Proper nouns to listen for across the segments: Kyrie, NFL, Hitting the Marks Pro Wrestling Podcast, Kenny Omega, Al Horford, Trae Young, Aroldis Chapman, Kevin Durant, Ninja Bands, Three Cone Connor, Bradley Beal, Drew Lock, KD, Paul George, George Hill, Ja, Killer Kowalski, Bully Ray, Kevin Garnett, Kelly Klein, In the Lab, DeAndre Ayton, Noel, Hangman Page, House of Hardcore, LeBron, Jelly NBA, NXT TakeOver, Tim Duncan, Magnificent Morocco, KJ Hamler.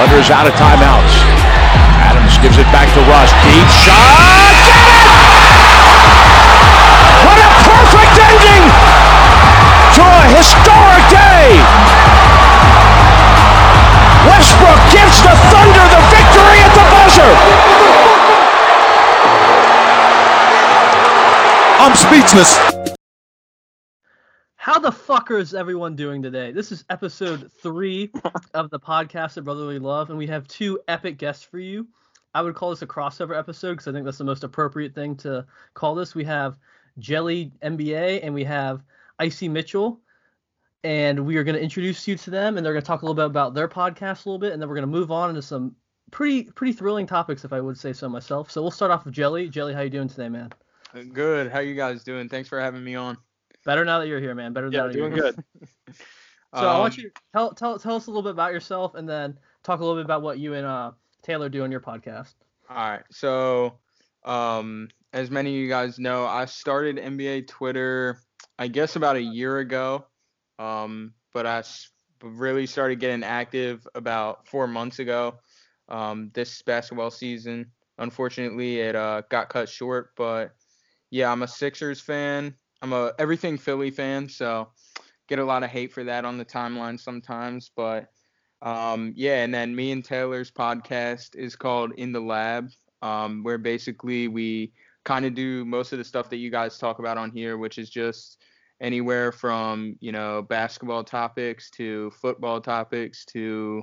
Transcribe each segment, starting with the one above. Thunder is out of timeouts. Adams gives it back to Russ. Deep shot. Get it! What a perfect ending to a historic day. Westbrook gives the Thunder the victory at the buzzer. I'm speechless. How the fuck is everyone doing today? This is episode 3 of the podcast of Brotherly Love, and we have 2 epic guests for you. I would call this a crossover episode because I think that's the most appropriate thing to call this. We have Jelly NBA, and we have Icy Mitchell, and we are going to introduce you to them, and they're going to talk a little bit about their podcast a little bit, and then we're going to move on into some pretty thrilling topics, if I would say so myself. So we'll start off with Jelly. Jelly, how you doing today, man? Good. How you guys doing? Thanks for having me on. Better now that you're here, man. Better now that you're here. Good. So I want you to tell us a little bit about yourself, and then talk a little bit about what you and Taylor do on your podcast. All right. So as many of you guys know, I started NBA Twitter, I guess, about a year ago. But I really started getting active about 4 months ago. This basketball season, unfortunately, it got cut short. But yeah, I'm a Sixers fan. I'm a everything Philly fan, so get a lot of hate for that on the timeline sometimes. But yeah, and then me and Taylor's podcast is called In the Lab, where basically we kind of do most of the stuff that you guys talk about on here, which is just anywhere from, you know, basketball topics to football topics to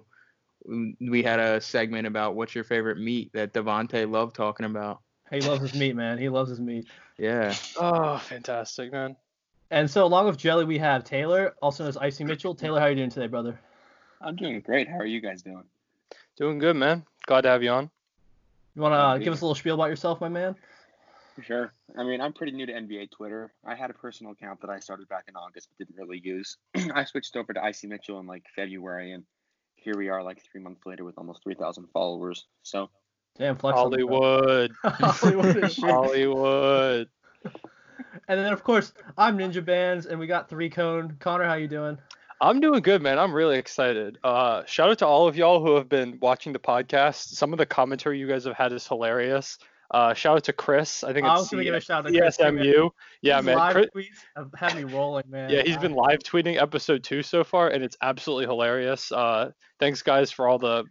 we had a segment about what's your favorite meat that Devontae loved talking about. He loves his meat, man. He loves his meat. Yeah. Oh, fantastic, man. And so along with Jelly, we have Taylor, also known as Icy Mitchell. Taylor, how are you doing today, brother? I'm doing great. How are you guys doing? Doing good, man. Glad to have you on. You want to give us a little spiel about yourself, my man? Sure. I mean, I'm pretty new to NBA Twitter. I had a personal account that I started back in August but didn't really use. I switched over to Icy Mitchell in, like, February, and here we are, like, 3 months later with almost 3,000 followers. So... damn, flex Hollywood. Hollywood. Hollywood. And then, of course, I'm Ninja Bands, and we got Three Cone. Connor, how you doing? I'm doing good, man. I'm really excited. Shout out to all of y'all who have been watching the podcast. Some of the commentary you guys have had is hilarious. Shout out to Chris. I think it's CSMU. Yeah, man. Live tweets have me rolling, man. Yeah, he's been live tweeting episode 2 so far, and it's absolutely hilarious. Thanks, guys, for all the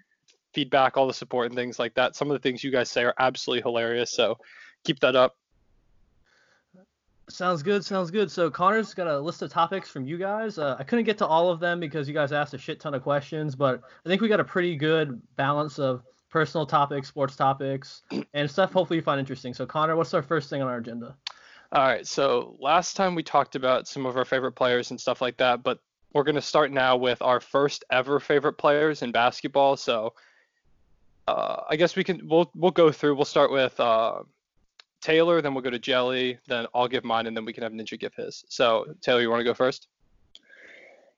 feedback, all the support and things like that. Some of the things you guys say are absolutely hilarious, so keep that up. Sounds good. So Connor's got a list of topics from you guys. I couldn't get to all of them because you guys asked a shit ton of questions, but I think we got a pretty good balance of personal topics, sports topics, and stuff hopefully you find interesting. So Connor, what's our first thing on our agenda? All right, so last time we talked about some of our favorite players and stuff like that, but we're going to start now with our first ever favorite players in basketball. So I guess we'll go through. We'll start with Taylor, then we'll go to Jelly, then I'll give mine, and then we can have Ninja give his. So Taylor, you want to go first?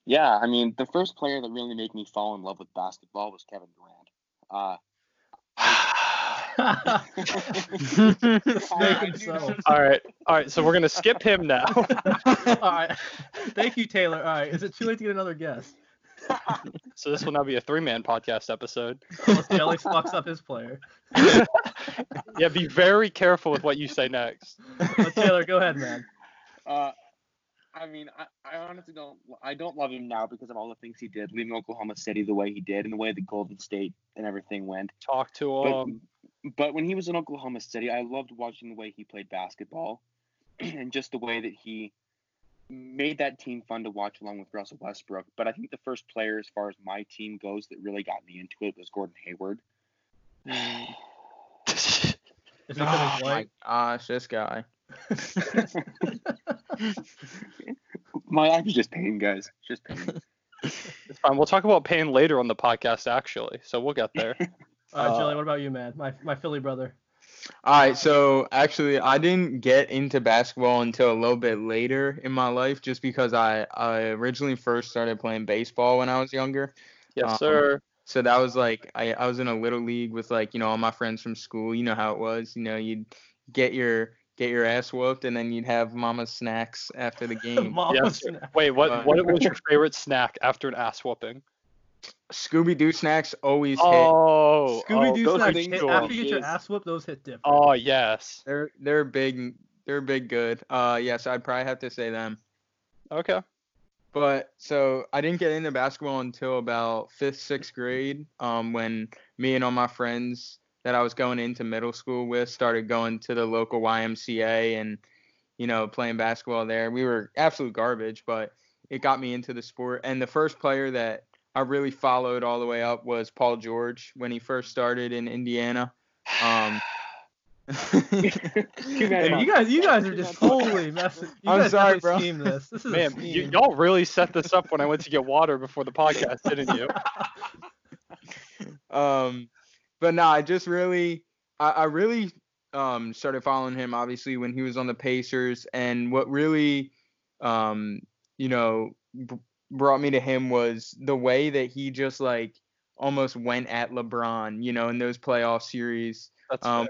Yeah, I mean, the first player that really made me fall in love with basketball was Kevin Durant. All right. So we're gonna skip him now. All right. Thank you, Taylor. All right. Is it too late to get another guest? So this will now be a 3-man podcast episode. Unless Jelly fucks up his player. Yeah, be very careful with what you say next. Well, Taylor, go ahead, man. I mean, I honestly don't love him now because of all the things he did, leaving Oklahoma City the way he did and the way the Golden State and everything went. Talk to him. But when he was in Oklahoma City, I loved watching the way he played basketball and just the way that he made that team fun to watch along with Russell Westbrook. But I think the first player, as far as my team goes, that really got me into it was Gordon Hayward. Oh, my gosh, this guy. My life is just pain, guys. Just pain. It's fine. We'll talk about pain later on the podcast, actually. So we'll get there. Jelly, what about you, man? My Philly brother. All right, so actually I didn't get into basketball until a little bit later in my life just because I originally first started playing baseball when I was younger. Yes, sir. So that was like I was in a little league with, like, you know, all my friends from school. You know how it was. You know, you'd get your ass whooped, and then you'd have mama's snacks after the game. Yes. Wait, what was your favorite snack after an ass whooping? Scooby-Doo snacks always hit. Scooby-Doo snacks hit. After you get your ass whooped, those hit different. Oh, yes. They're big. They're big good. So I'd probably have to say them. Okay. But so I didn't get into basketball until about 5th, 6th grade when me and all my friends that I was going into middle school with started going to the local YMCA and, you know, playing basketball there. We were absolute garbage, but it got me into the sport. And the first player that I really followed all the way up was Paul George when he first started in Indiana. You guys are just totally messing. I'm sorry, bro. This is man, y'all really set this up when I went to get water before the podcast, didn't you? But no, I really started following him obviously when he was on the Pacers, and what really brought me to him was the way that he just like almost went at LeBron, you know, in those playoff series.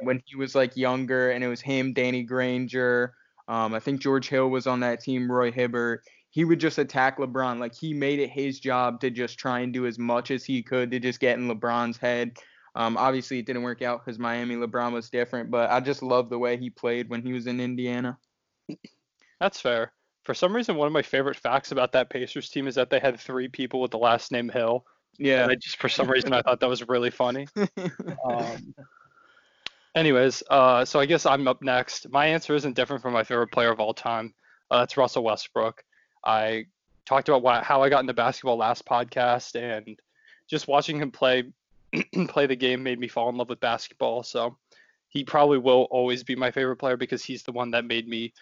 When he was like younger, and it was him, Danny Granger. I think George Hill was on that team, Roy Hibbert. He would just attack LeBron. Like he made it his job to just try and do as much as he could to just get in LeBron's head. Obviously it didn't work out because Miami LeBron was different, but I just love the way he played when he was in Indiana. That's fair. For some reason, one of my favorite facts about that Pacers team is that they had 3 people with the last name Hill. Yeah. And I just, for some reason, I thought that was really funny. Anyways, so I guess I'm up next. My answer isn't different from my favorite player of all time. That's Russell Westbrook. I talked about how I got into basketball last podcast, and just watching him play the game made me fall in love with basketball. So he probably will always be my favorite player because he's the one that made me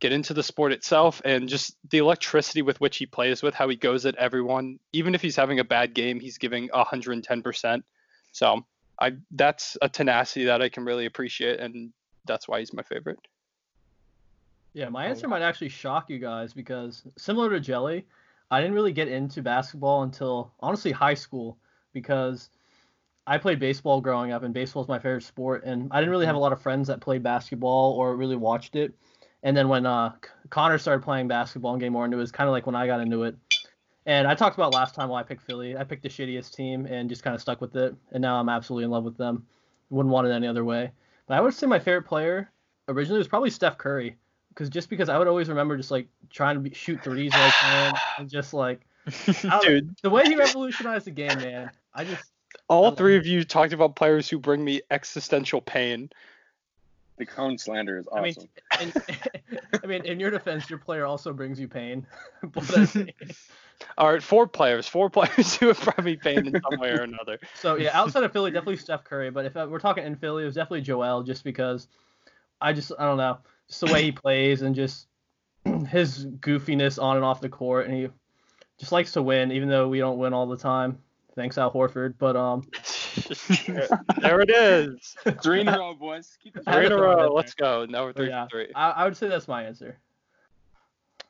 get into the sport itself, and just the electricity with which he plays with, how he goes at everyone. Even if he's having a bad game, he's giving 110%. So that's a tenacity that I can really appreciate, and that's why he's my favorite. Yeah, my answer might actually shock you guys because, similar to Jelly, I didn't really get into basketball until, honestly, high school, because I played baseball growing up, and baseball is my favorite sport, and I didn't really have a lot of friends that played basketball or really watched it. And then when Connor started playing basketball and getting more into it, it was kind of like when I got into it. And I talked about last time why I picked Philly. I picked the shittiest team and just kind of stuck with it. And now I'm absolutely in love with them. Wouldn't want it any other way. But I would say my favorite player originally was probably Steph Curry. Because I would always remember just like trying to shoot threes like him. And just like, dude, the way he revolutionized the game, man. All three of you talked about players who bring me existential pain. The cone slander is awesome. I mean, in your defense, your player also brings you pain. All right, 4 players who have brought me pain in some way or another. So, yeah, outside of Philly, definitely Steph Curry. But if we're talking in Philly, it was definitely Joel, just because I don't know, just the way he plays and just his goofiness on and off the court. And he just likes to win, even though we don't win all the time. Thanks, Al Horford. But, there it is. 3 in a row, boys. Keep it 3 in a row. Let's go. Now we're 3 for 3. I would say that's my answer.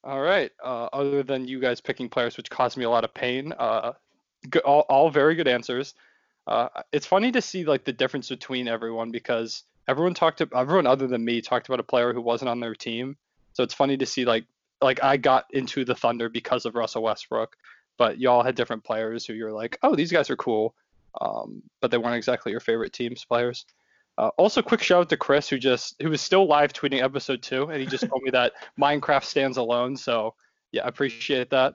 All right. Other than you guys picking players, which caused me a lot of pain, all very good answers. It's funny to see like the difference between everyone because everyone other than me talked about a player who wasn't on their team. So it's funny to see like I got into the Thunder because of Russell Westbrook, but y'all had different players who you're like, oh, these guys are cool. But they weren't exactly your favorite team's players. Also, quick shout out to Chris, who was still live tweeting episode 2, and he just told me that Minecraft stands alone. So yeah, I appreciate that.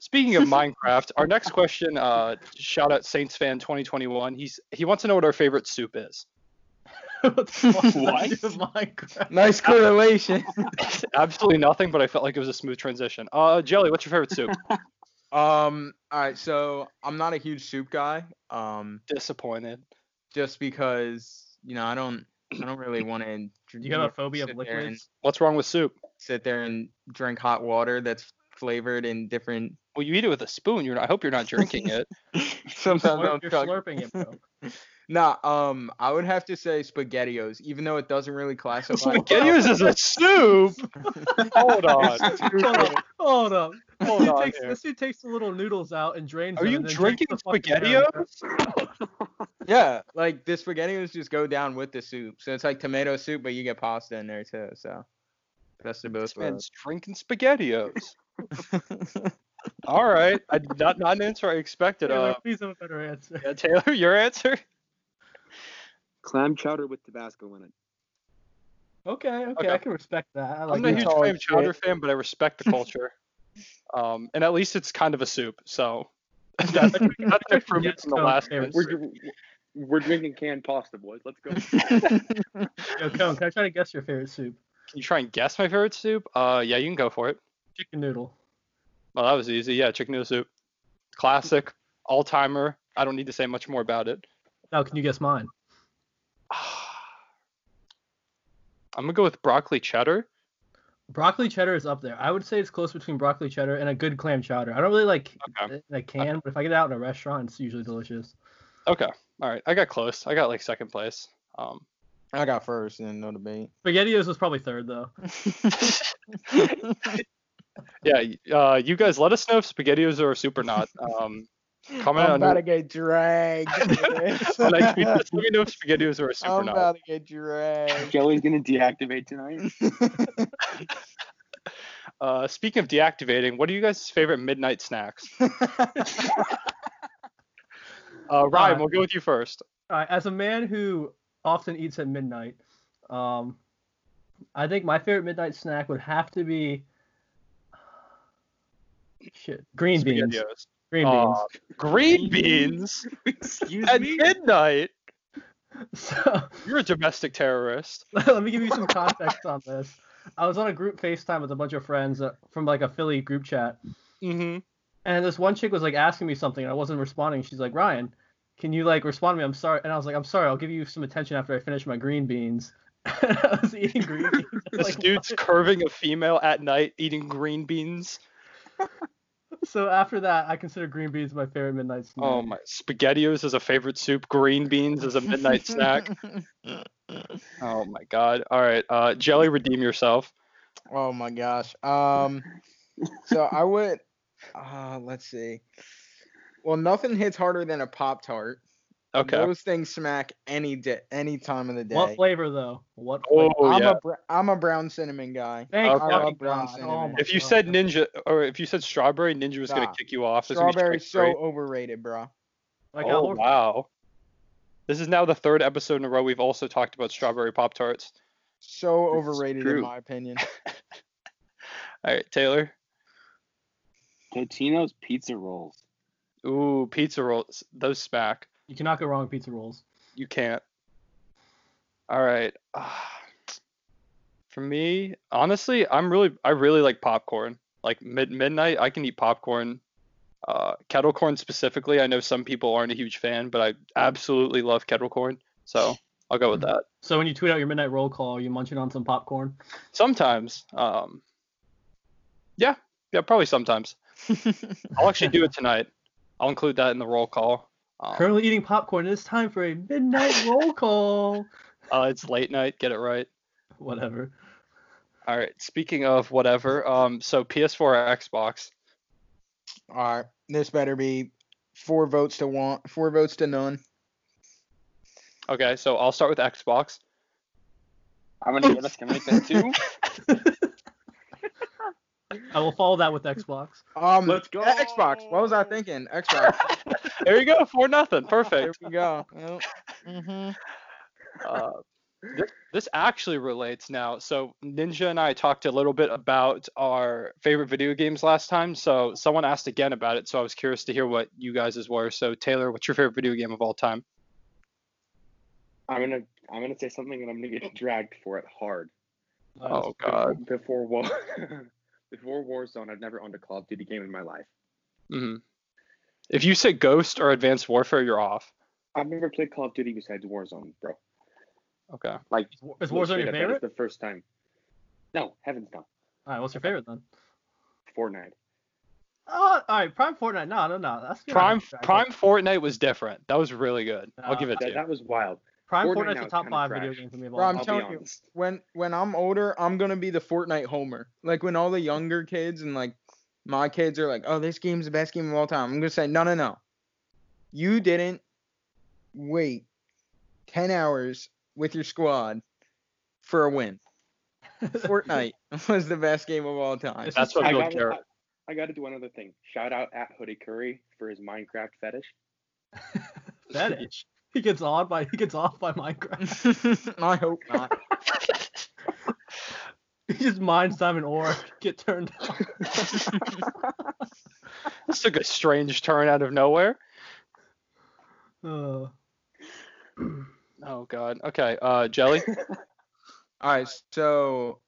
Speaking of Minecraft, our next question, shout out Saints fan 2021. He wants to know what our favorite soup is. What? Nice correlation. Absolutely nothing, but I felt like it was a smooth transition. Jelly, what's your favorite soup? All right, so I'm not a huge soup guy. Disappointed. Just because, you know, I don't really want to. Do you have a phobia of liquids? What's wrong with soup? Sit there and drink hot water that's flavored in different. Well, you eat it with a spoon. I hope you're not drinking it. Sometimes you're slurping it, bro. Nah, I would have to say SpaghettiOs, even though it doesn't really classify. SpaghettiOs is a soup. Hold on. This dude takes the little noodles out and drains them. Are you drinking SpaghettiOs? Yeah, like the SpaghettiOs just go down with the soup. So it's like tomato soup, but you get pasta in there too. So that's the both. This man's drinking SpaghettiOs. All right. Not an answer I expected. Taylor, please have a better answer. Yeah, Taylor, your answer? Clam chowder with Tabasco in it. Okay. I can respect that. I'm not a huge clam chowder fan, but I respect the culture. And at least it's kind of a soup, so that's an improvement from the last one. We're drinking canned pasta, boys. Let's go. Yo, Cone, can I try to guess your favorite soup? Can you try and guess my favorite soup? Yeah, you can go for it. Chicken noodle. Well, that was easy. Yeah, chicken noodle soup. Classic. All-timer. I don't need to say much more about it. Now, can you guess mine? I'm going to go with broccoli cheddar. Broccoli cheddar is up there. I would say it's close between broccoli cheddar and a good clam chowder. I don't really like it in a can, but if I get it out in a restaurant, it's usually delicious. Okay. All right. I got close. I got like second place. I got first, and no debate. SpaghettiOs was probably third, though. Yeah. You guys let us know if SpaghettiOs are a soup or not. Comment I'm about to get dragged. Let me know if SpaghettiOs are a soup or not. I'm about to get dragged. Joey's going to deactivate tonight. Speaking of deactivating, what are you guys' favorite midnight snacks? Ryan, we'll go with you first. All right, as a man who often eats at midnight, I think my favorite midnight snack would have to be green beans. Green beans? Excuse me? At midnight? So, you're a domestic terrorist. Let me give you some context on this. I was on a group FaceTime with a bunch of friends from like a Philly group chat. Mm-hmm. And this one chick was like asking me something, and I wasn't responding. She's like, Ryan, can you like respond to me? I'm sorry. And I was like, I'm sorry. I'll give you some attention after I finish my green beans. And I was eating green beans. This like, dude's what? Curving a female at night eating green beans. So after that, I consider green beans my favorite midnight snack. Oh my! SpaghettiOs is a favorite soup. Green beans is a midnight snack. Oh my God! All right, Jelly, redeem yourself. Oh my gosh. So I would. Let's see. Well, nothing hits harder than a Pop-Tart. Okay. Those things smack any time of the day. What flavor though? What flavor? Oh, I'm a brown cinnamon guy. I love brown cinnamon. If you said ninja or if you said strawberry, Ninja was gonna kick you off. Strawberry's so overrated, bro. Like oh wow. This is now the third episode in a row we've also talked about strawberry Pop-Tarts. So overrated in my opinion. All right, Taylor. Totino's pizza rolls. Ooh, pizza rolls. Those smack. You cannot go wrong with pizza rolls. You can't. All right. For me, honestly, I really like popcorn. Like midnight, I can eat popcorn. Kettle corn specifically. I know some people aren't a huge fan, but I absolutely love kettle corn. So I'll go with that. So when you tweet out your midnight roll call, are you munching on some popcorn? Sometimes. Yeah, probably sometimes. I'll actually do it tonight. I'll include that in the roll call. Currently eating popcorn. It's time for a midnight roll call. It's late night. Get it right. Whatever. All right. Speaking of whatever, so PS4 or Xbox? All right. This better be 4 votes to none. Okay. So I'll start with Xbox. How many of us can make that too? I will follow that with Xbox. Let's go. Xbox. What was I thinking? Xbox. There you go. 4-0. Perfect. There we go. Yep. Mm-hmm. This actually relates now. So Ninja and I talked a little bit about our favorite video games last time. So someone asked again about it. So I was curious to hear what you guys' were. So Taylor, what's your favorite video game of all time? I'm gonna say something and I'm gonna get dragged for it hard. Oh God. Before Warzone, I've never owned a Call of Duty game in my life. Mm-hmm. If you say Ghost or Advanced Warfare, you're off. I've never played Call of Duty besides Warzone, bro. Okay. Like, is Warzone your favorite? The first time. No, heavens no. All right, what's your favorite then? Fortnite. Oh, all right, Prime Fortnite. No, that's good. Prime Fortnite was different. That was really good. I'll give it to you. That was wild. Prime Fortnite's the top 5 video game for me of all time. I'm telling you, when I'm older, I'm gonna be the Fortnite homer. Like when all the younger kids and like my kids are like, "Oh, this game's the best game of all time." I'm gonna say, "No. You didn't wait 10 hours with your squad for a win. Fortnite was the best game of all time." That's what I got. I I got to do another thing. Shout out at Hoodie Curry for his Minecraft fetish. Fetish? He gets off by Minecraft. I hope not. He just mines time and ore, get turned on. This took a strange turn out of nowhere. Oh God. Okay. Jelly. All right. So,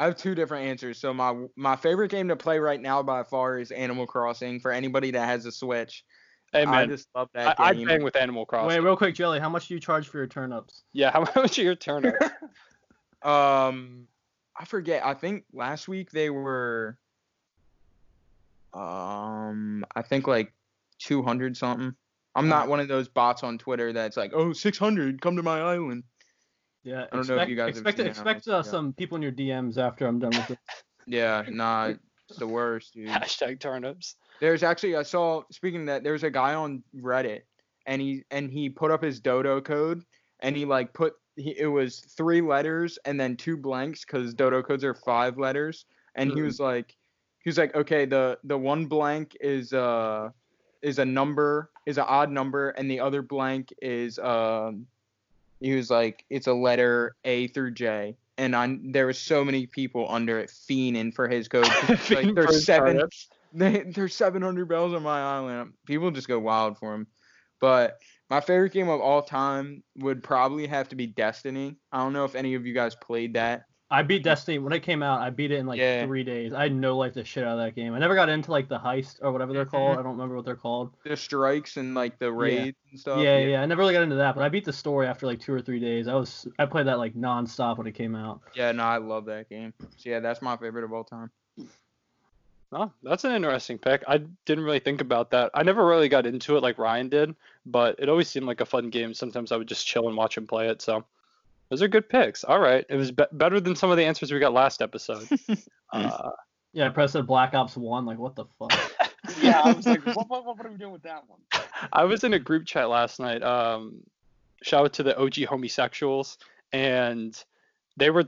I have two different answers. So my favorite game to play right now by far is Animal Crossing. For anybody that has a Switch, hey, man, I just love that game. I bang with Animal Crossing. Wait, real quick, Jelly. How much do you charge for your turnips? Yeah. How much are your turnips? I forget. I think last week they were, I think like 200 something. I'm not one of those bots on Twitter that's like, oh, 600, come to my island. Yeah, I don't know if you guys expect some people in your DMs after I'm done with it. Yeah, nah, it's the worst, dude. Hashtag turnips. There's actually, I saw, speaking of that, there's a guy on Reddit, and he put up his dodo code, and he like it was 3 letters and then 2 blanks because dodo codes are 5 letters, and he was like, okay, the one blank is a number, is an odd number, and the other blank is he was like, it's a letter A through J, and there were so many people under it fiending for his code. Like, there's 700 bells on my island. People just go wild for him. But my favorite game of all time would probably have to be Destiny. I don't know if any of you guys played that. I beat Destiny when it came out. I beat it in 3 days. I no-lifed the shit out of that game. I never got into the heist or whatever they're called. I don't remember what they're called. The strikes and the raids and stuff. Yeah. I never really got into that, but I beat the story after 2 or 3 days. I played that non-stop when it came out. Yeah, no, I love that game. So yeah, that's my favorite of all time. Oh, that's an interesting pick. I didn't really think about that. I never really got into it like Ryan did, but it always seemed like a fun game. Sometimes I would just chill and watch him play it, so. Those are good picks. All right. It was better than some of the answers we got last episode. Yeah, I pressed Black Ops 1. What the fuck? Yeah, I was like, what are we doing with that one? I was in a group chat last night. Shout out to the OG homosexuals. And they were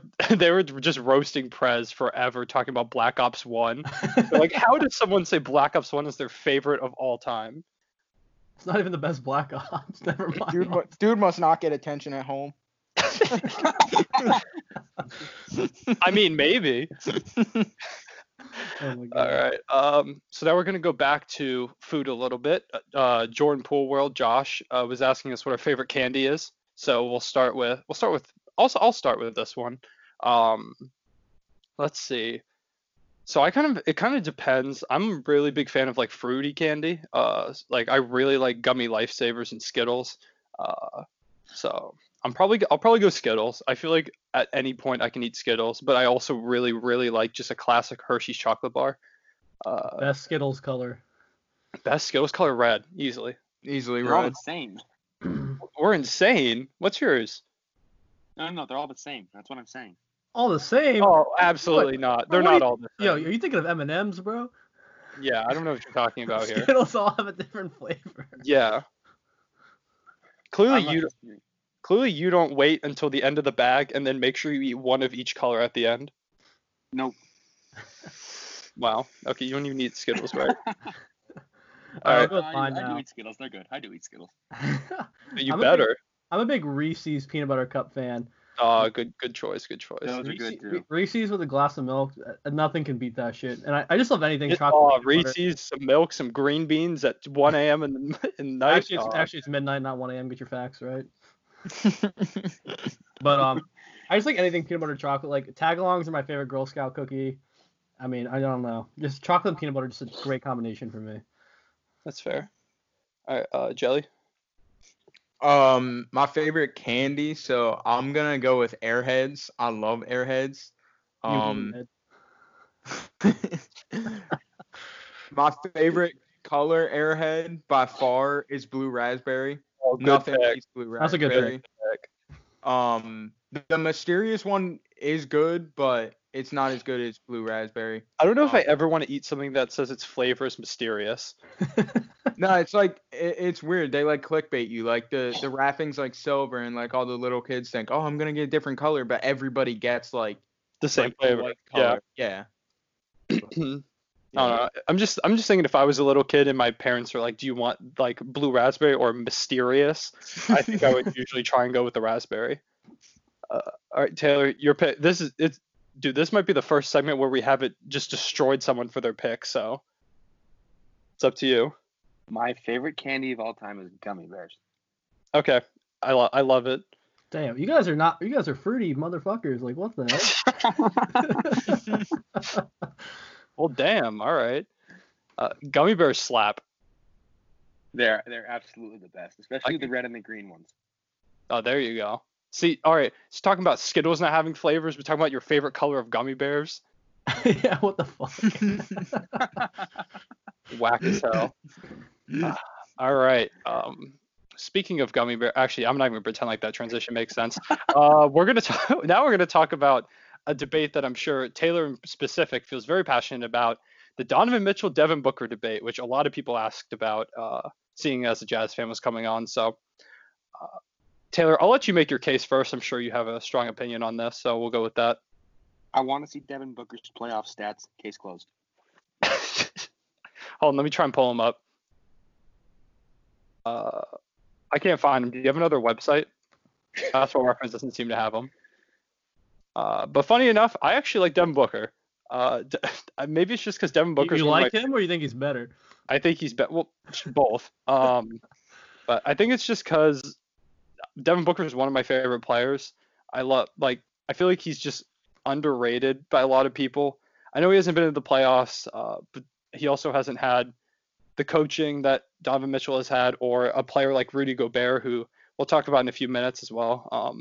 just roasting Prez forever, talking about Black Ops 1. How does someone say Black Ops 1 is their favorite of all time? It's not even the best Black Ops. Never mind. Dude must not get attention at home. I mean, maybe. Oh my God. All right. So now we're going to go back to food a little bit. Jordan Pool World, Josh, was asking us what our favorite candy is. So I'll start with this one. Let's see. So it kind of depends. I'm a really big fan of fruity candy. I really like gummy Lifesavers and Skittles. So I'll probably go Skittles. I feel like at any point I can eat Skittles, but I also really, really like just a classic Hershey's chocolate bar. Best Skittles color. Red, easily. They're red. All the same. We're insane. What's yours? No, they're all the same. That's what I'm saying. All the same? Oh, absolutely not. They're not all the same. Yo, are you thinking of M&M's, bro? Yeah, I don't know what you're talking about here. Skittles all have a different flavor. Yeah. Clearly, you don't wait until the end of the bag and then make sure you eat one of each color at the end. Nope. Wow. Okay, you don't even eat Skittles, right? All right. I do eat Skittles. They're good. I do eat Skittles. I'm a big Reese's peanut butter cup fan. Good choice. Those are good too. Reese's with a glass of milk. Nothing can beat that shit. And I just love anything chocolate. Reese's, some milk, some green beans at 1 a.m. in night. Actually, it's midnight, not 1 a.m. Get your facts right. But I just like anything peanut butter chocolate. Tagalongs are my favorite Girl Scout cookie. I mean, I don't know. Just chocolate and peanut butter, just a great combination for me. That's fair. All right, Jelly. My favorite candy. So I'm gonna go with Airheads. I love Airheads. My favorite color Airhead by far is blue raspberry. Oh, nothing beats blue raspberry. That's a good pick. The mysterious one is good, but it's not as good as blue raspberry. I don't know if I ever want to eat something that says its flavor is mysterious. No, it's it's weird. They clickbait you. The wrapping's silver, and all the little kids think, oh, I'm gonna get a different color, but everybody gets the same flavor. Yeah. I don't know. I'm just thinking if I was a little kid and my parents were like, do you want like blue raspberry or mysterious? I think I would usually try and go with the raspberry. All right, Taylor, your pick. This might be the first segment where we haven't just destroyed someone for their pick. So it's up to you. My favorite candy of all time is gummy bears. Okay. I love it. Damn, you guys are fruity motherfuckers. Like, what the heck? Well, damn. All right. Gummy bears slap. They're absolutely the best, especially the red and the green ones. Oh, there you go. See, all right. It's talking about Skittles not having flavors. We're talking about your favorite color of gummy bears. Yeah, what the fuck? Whack as hell. All right. Speaking of gummy bear, actually, I'm not even going to pretend like that transition makes sense. We're going to talk about a debate that I'm sure Taylor in specific feels very passionate about, the Donovan Mitchell, Devin Booker debate, which a lot of people asked about, seeing as a Jazz fan was coming on. So, Taylor, I'll let you make your case first. I'm sure you have a strong opinion on this, so we'll go with that. I want to see Devin Booker's playoff stats. Case closed. Hold on, let me try and pull him up. I can't find him. Do you have another website? Basketball Reference doesn't seem to have him. But funny enough, I actually like Devin Booker. Maybe it's just because Devin Booker. You like him, or you think he's better? I think he's better. Well, both. But I think it's just because Devin Booker is one of my favorite players. I feel like he's just underrated by a lot of people. I know he hasn't been in the playoffs, but he also hasn't had the coaching that Donovan Mitchell has had, or a player like Rudy Gobert, who we'll talk about in a few minutes as well.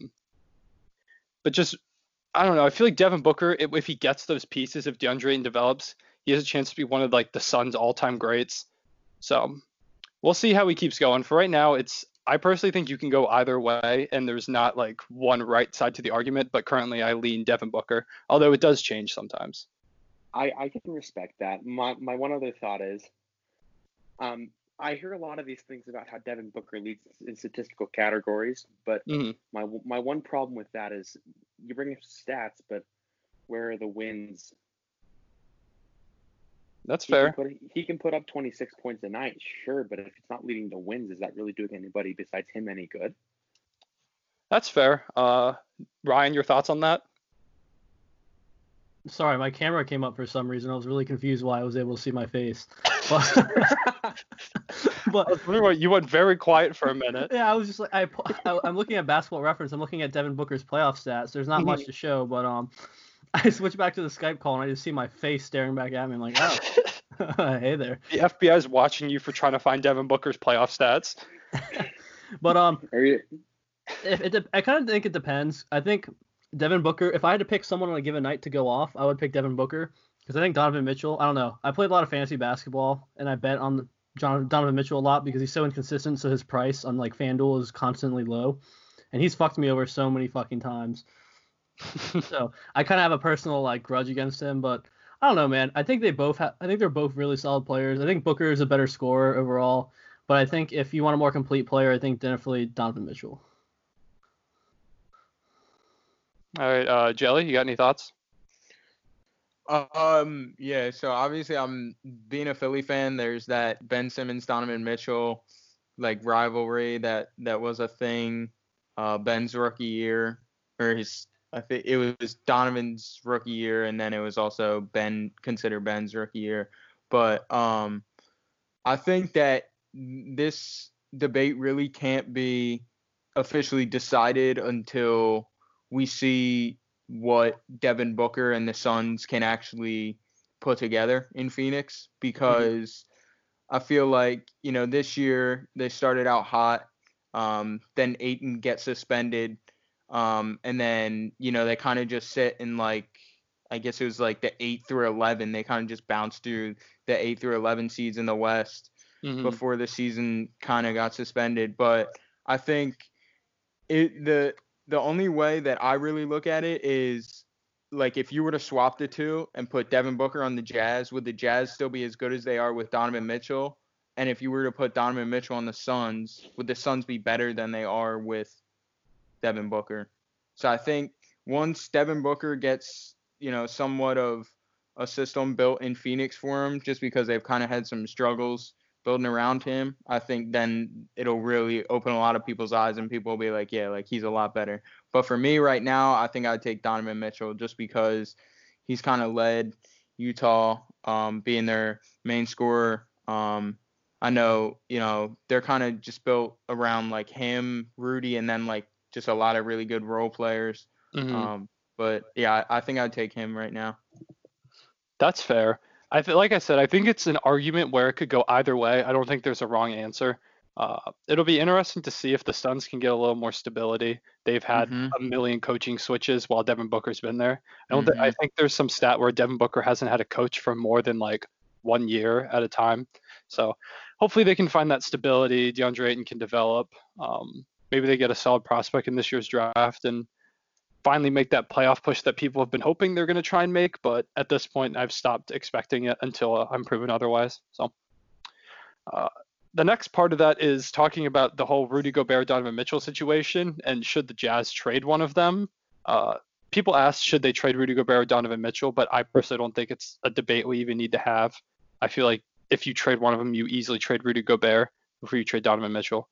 But just, I don't know. I feel like Devin Booker, if he gets those pieces, if DeAndre Ayton develops, he has a chance to be one of like the Suns' all-time greats. So we'll see how he keeps going. For right now, I personally think you can go either way, and there's not like one right side to the argument. But currently, I lean Devin Booker, although it does change sometimes. I can respect that. My one other thought is, I hear a lot of these things about how Devin Booker leads in statistical categories, but my one problem with that is you bring up stats, but where are the wins? That's fair. He can put up 26 points a night, sure, but if it's not leading to wins, is that really doing anybody besides him any good? That's fair. Ryan, your thoughts on that? Sorry, my camera came up for some reason. I was really confused why I was able to see my face. But you went very quiet for a minute. Yeah, I was just like, I'm looking at Basketball Reference. I'm looking at Devin Booker's playoff stats. There's not much to show, but I switched back to the Skype call and I just see my face staring back at me. I'm like, oh, hey there. The FBI's watching you for trying to find Devin Booker's playoff stats. But I kind of think it depends. I think Devin Booker, if I had to pick someone on a given night to go off, I would pick Devin Booker, because I think Donovan Mitchell, I don't know. I played a lot of fantasy basketball, and I bet on Donovan Mitchell a lot because he's so inconsistent, so his price on like FanDuel is constantly low, and he's fucked me over so many fucking times. So I kind of have a personal like grudge against him, but I don't know, man. I think they're both really solid players. I think Booker is a better scorer overall, but I think if you want a more complete player, I think definitely Donovan Mitchell. All right, Jelly, you got any thoughts? Yeah, so obviously I'm being a Philly fan. There's that Ben Simmons, Donovan Mitchell, like rivalry that was a thing. Ben's rookie year, or it was Donovan's rookie year, and then it was also Ben's rookie year. But I think that this debate really can't be officially decided until we see what Devin Booker and the Suns can actually put together in Phoenix, because I feel like, you know, this year they started out hot. Then Ayton gets suspended. And then, you know, they kind of just sit in like, I guess it was like the 8 through 11. They kind of just bounced through the 8 through 11 seeds in the West before the season kind of got suspended. But I think The only way that I really look at it is, like, if you were to swap the two and put Devin Booker on the Jazz, would the Jazz still be as good as they are with Donovan Mitchell? And if you were to put Donovan Mitchell on the Suns, would the Suns be better than they are with Devin Booker? So I think once Devin Booker gets, you know, somewhat of a system built in Phoenix for him, just because they've kind of had some struggles building around him, I think then it'll really open a lot of people's eyes and people will be like, yeah, like he's a lot better. But for me right now, I think I'd take Donovan Mitchell just because he's kind of led Utah, being their main scorer. I know, you know, they're kind of just built around like him, Rudy, and then like just a lot of really good role players. Mm-hmm. But yeah, I think I'd take him right now. That's fair. I feel like I said, I think it's an argument where it could go either way. I don't think there's a wrong answer. It'll be interesting to see if the Suns can get a little more stability. They've had a million coaching switches while Devin Booker's been there. I think there's some stat where Devin Booker hasn't had a coach for more than like 1 year at a time. So hopefully they can find that stability. DeAndre Ayton can develop. Maybe they get a solid prospect in this year's draft and finally make that playoff push that people have been hoping they're going to try and make. But at this point, I've stopped expecting it until I'm proven otherwise. So the next part of that is talking about the whole Rudy Gobert, Donovan Mitchell situation. And should the Jazz trade one of them? People ask, should they trade Rudy Gobert or Donovan Mitchell? But I personally don't think it's a debate we even need to have. I feel like if you trade one of them, you easily trade Rudy Gobert before you trade Donovan Mitchell.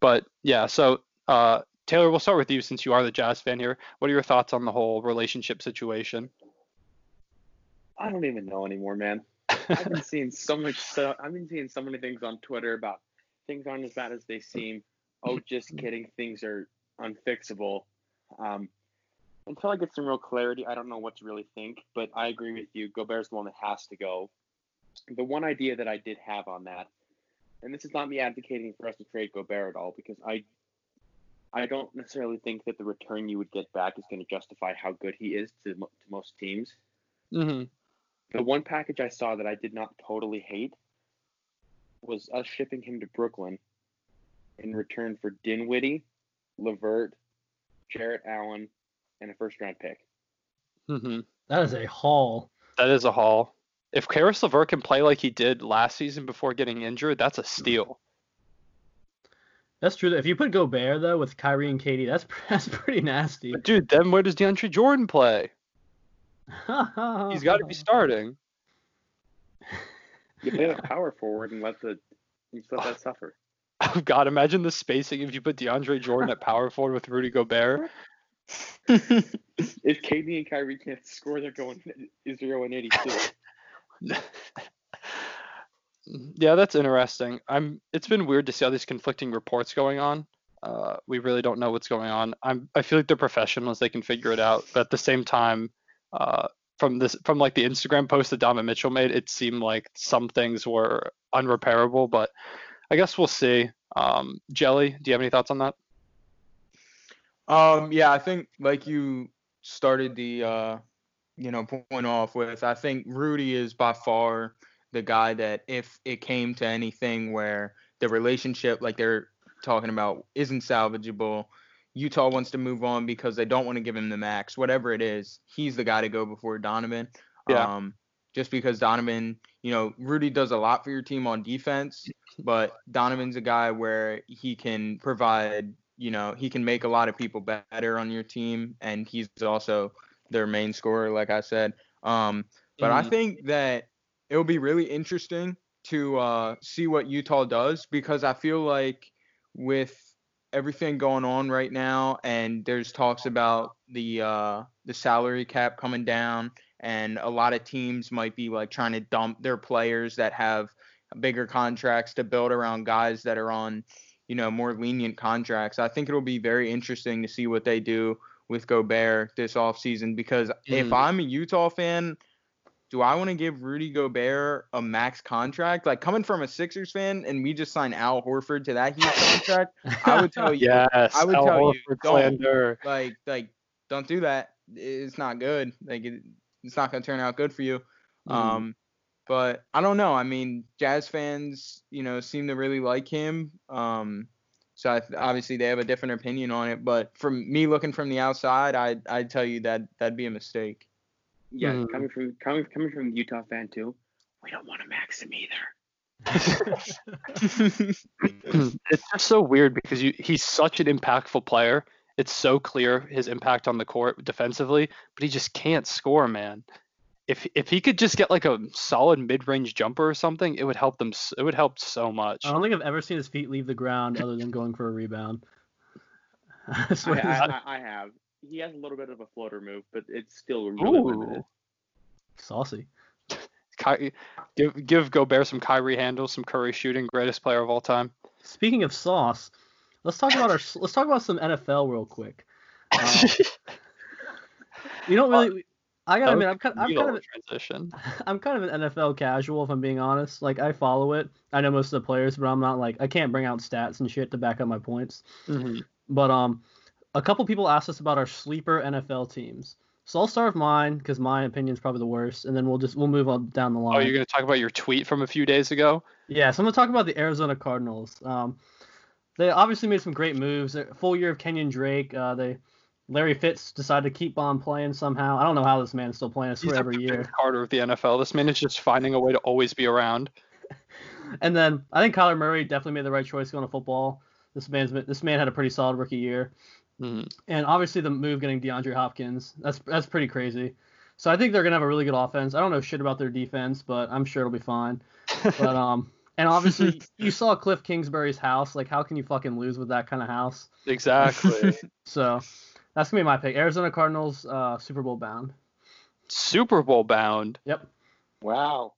But yeah, so Taylor, we'll start with you since you are the Jazz fan here. What are your thoughts on the whole relationship situation? I don't even know anymore, man. I've been seeing so much stuff. I've been seeing so many things on Twitter about things aren't as bad as they seem. Oh, just kidding. Things are unfixable. Until I get some real clarity, I don't know what to really think. But I agree with you. Gobert's the one that has to go. The one idea that I did have on that, and this is not me advocating for us to trade Gobert at all, because I don't necessarily think that the return you would get back is going to justify how good he is to most teams. Mm-hmm. The one package I saw that I did not totally hate was us shipping him to Brooklyn in return for Dinwiddie, LeVert, Jarrett Allen, and a first-round pick. Mm-hmm. That is a haul. That is a haul. If Karis LeVert can play like he did last season before getting injured, that's a steal. That's true. If you put Gobert, though, with Kyrie and KD, that's pretty nasty. But dude, then where does DeAndre Jordan play? He's got to be starting. You play the power forward and let that suffer. Oh, God, imagine the spacing if you put DeAndre Jordan at power forward with Rudy Gobert. If KD and Kyrie can't score, they're going 0-82. Yeah, that's interesting. It's been weird to see all these conflicting reports going on. We really don't know what's going on. I feel like they're professionals; they can figure it out. But at the same time, from like the Instagram post that Donovan Mitchell made, it seemed like some things were unrepairable. But I guess we'll see. Jelly, do you have any thoughts on that? Yeah, I think like you started the point off with. I think Rudy is by far the guy that if it came to anything where the relationship, like they're talking about, isn't salvageable, Utah wants to move on because they don't want to give him the max, whatever it is, he's the guy to go before Donovan. Yeah. Just because Donovan, Rudy does a lot for your team on defense, but Donovan's a guy where he can provide, he can make a lot of people better on your team. And he's also their main scorer, like I said. But I think that it'll be really interesting to see what Utah does, because I feel like with everything going on right now, and there's talks about the salary cap coming down, and a lot of teams might be like trying to dump their players that have bigger contracts to build around guys that are on, more lenient contracts. I think it'll be very interesting to see what they do with Gobert this offseason, because if I'm a Utah fan, do I want to give Rudy Gobert a max contract? Like, coming from a Sixers fan, and we just signed Al Horford to that huge contract, I would tell you, don't, don't do that. It's not good. Like, it's not going to turn out good for you. But I don't know. I mean, Jazz fans, seem to really like him. So obviously they have a different opinion on it. But from me looking from the outside, I'd tell you that that'd be a mistake. Yeah, coming from the Utah fan too, we don't want to max him either. It's just so weird because he's such an impactful player. It's so clear his impact on the court defensively, but he just can't score, man. if he could just get like a solid mid-range jumper or something, it would help them. It would help so much. I don't think I've ever seen his feet leave the ground other than going for a rebound. I have. He has a little bit of a floater move, but it's still really limited. Saucy. Give Gobert some Kyrie handles, some Curry shooting, greatest player of all time. Speaking of sauce, let's talk about some NFL real quick. You don't really. I gotta admit, I'm kind of an NFL casual, if I'm being honest. Like, I follow it. I know most of the players, but I'm not like, I can't bring out stats and shit to back up my points. Mm-hmm. But a couple people asked us about our sleeper NFL teams. So I'll start with mine because my opinion's probably the worst, and then we'll move on down the line. Oh, you're gonna talk about your tweet from a few days ago? Yeah, so I'm gonna talk about the Arizona Cardinals. They obviously made some great moves. Their full year of Kenyon Drake. Larry Fitz decided to keep on playing somehow. I don't know how this man's still playing. I swear every year. He's Carter of the NFL. This man is just finding a way to always be around. And then I think Kyler Murray definitely made the right choice going to football. This man had a pretty solid rookie year. Mm-hmm. And obviously the move getting DeAndre Hopkins, that's pretty crazy. So I think they're going to have a really good offense. I don't know shit about their defense, but I'm sure it'll be fine. But and obviously you saw Cliff Kingsbury's house. Like, how can you fucking lose with that kind of house? Exactly. So that's going to be my pick. Arizona Cardinals, Super Bowl bound. Super Bowl bound? Yep. Wow.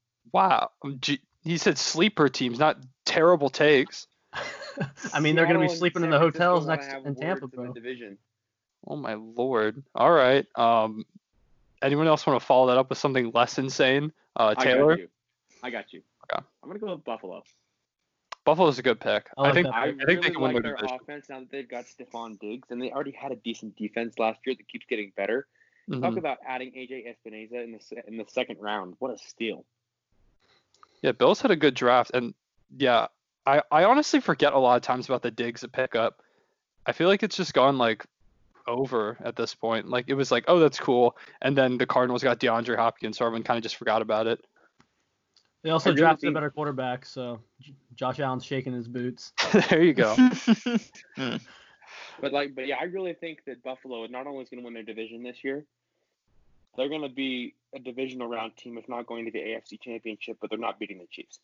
He said sleeper teams, not terrible takes. I mean, they're going to be sleeping in the hotels next in Tampa, bro. Oh, my Lord. All right. Anyone else want to follow that up with something less insane? Taylor? I got you. Okay. I'm going to go with Buffalo. Buffalo's a good pick. I think they can win their offense now that they've got Stephon Diggs, and they already had a decent defense last year that keeps getting better. Mm-hmm. Talk about adding AJ Espinosa in the second round. What a steal. Yeah, Bills had a good draft, and yeah, I honestly forget a lot of times about the Diggs at pickup. I feel like it's just gone like over at this point. Like, it was like, oh, that's cool, and then the Cardinals got DeAndre Hopkins, so everyone kind of just forgot about it. They also drafted a better quarterback, so Josh Allen's shaking his boots. There you go. But yeah, I really think that Buffalo not only is going to win their division this year, they're going to be a divisional round team, if not going to the AFC Championship, but they're not beating the Chiefs.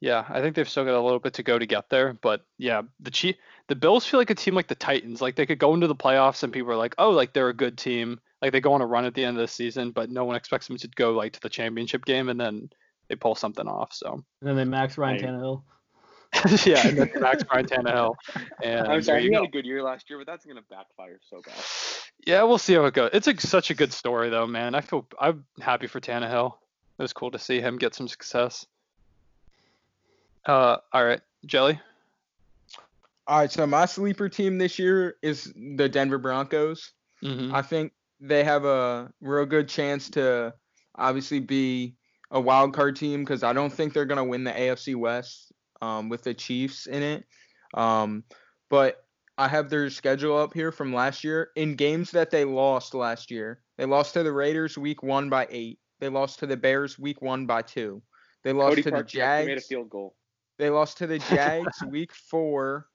Yeah, I think they've still got a little bit to go to get there, but yeah, the Bills feel like a team like the Titans. Like, they could go into the playoffs and people are like, oh, like they're a good team. Like, they go on a run at the end of the season, but no one expects them to go like to the championship game, and then they pull something off. So. And then they max Ryan Tannehill. Yeah, and then they max Ryan Tannehill. And I'm sorry, he had a good year last year, but that's going to backfire so bad. Yeah, we'll see how it goes. It's such a good story though, man. I'm happy for Tannehill. It was cool to see him get some success. All right, Jelly. All right, so my sleeper team this year is the Denver Broncos. Mm-hmm. I think they have a real good chance to obviously be a wild card team because I don't think they're going to win the AFC West with the Chiefs in it. But I have their schedule up here from last year. In games that they lost last year, they lost to the Raiders week 1 by 8. They lost to the Bears week 1 by 2. They lost to the Jags. Made a field goal. They lost to the Jags week 4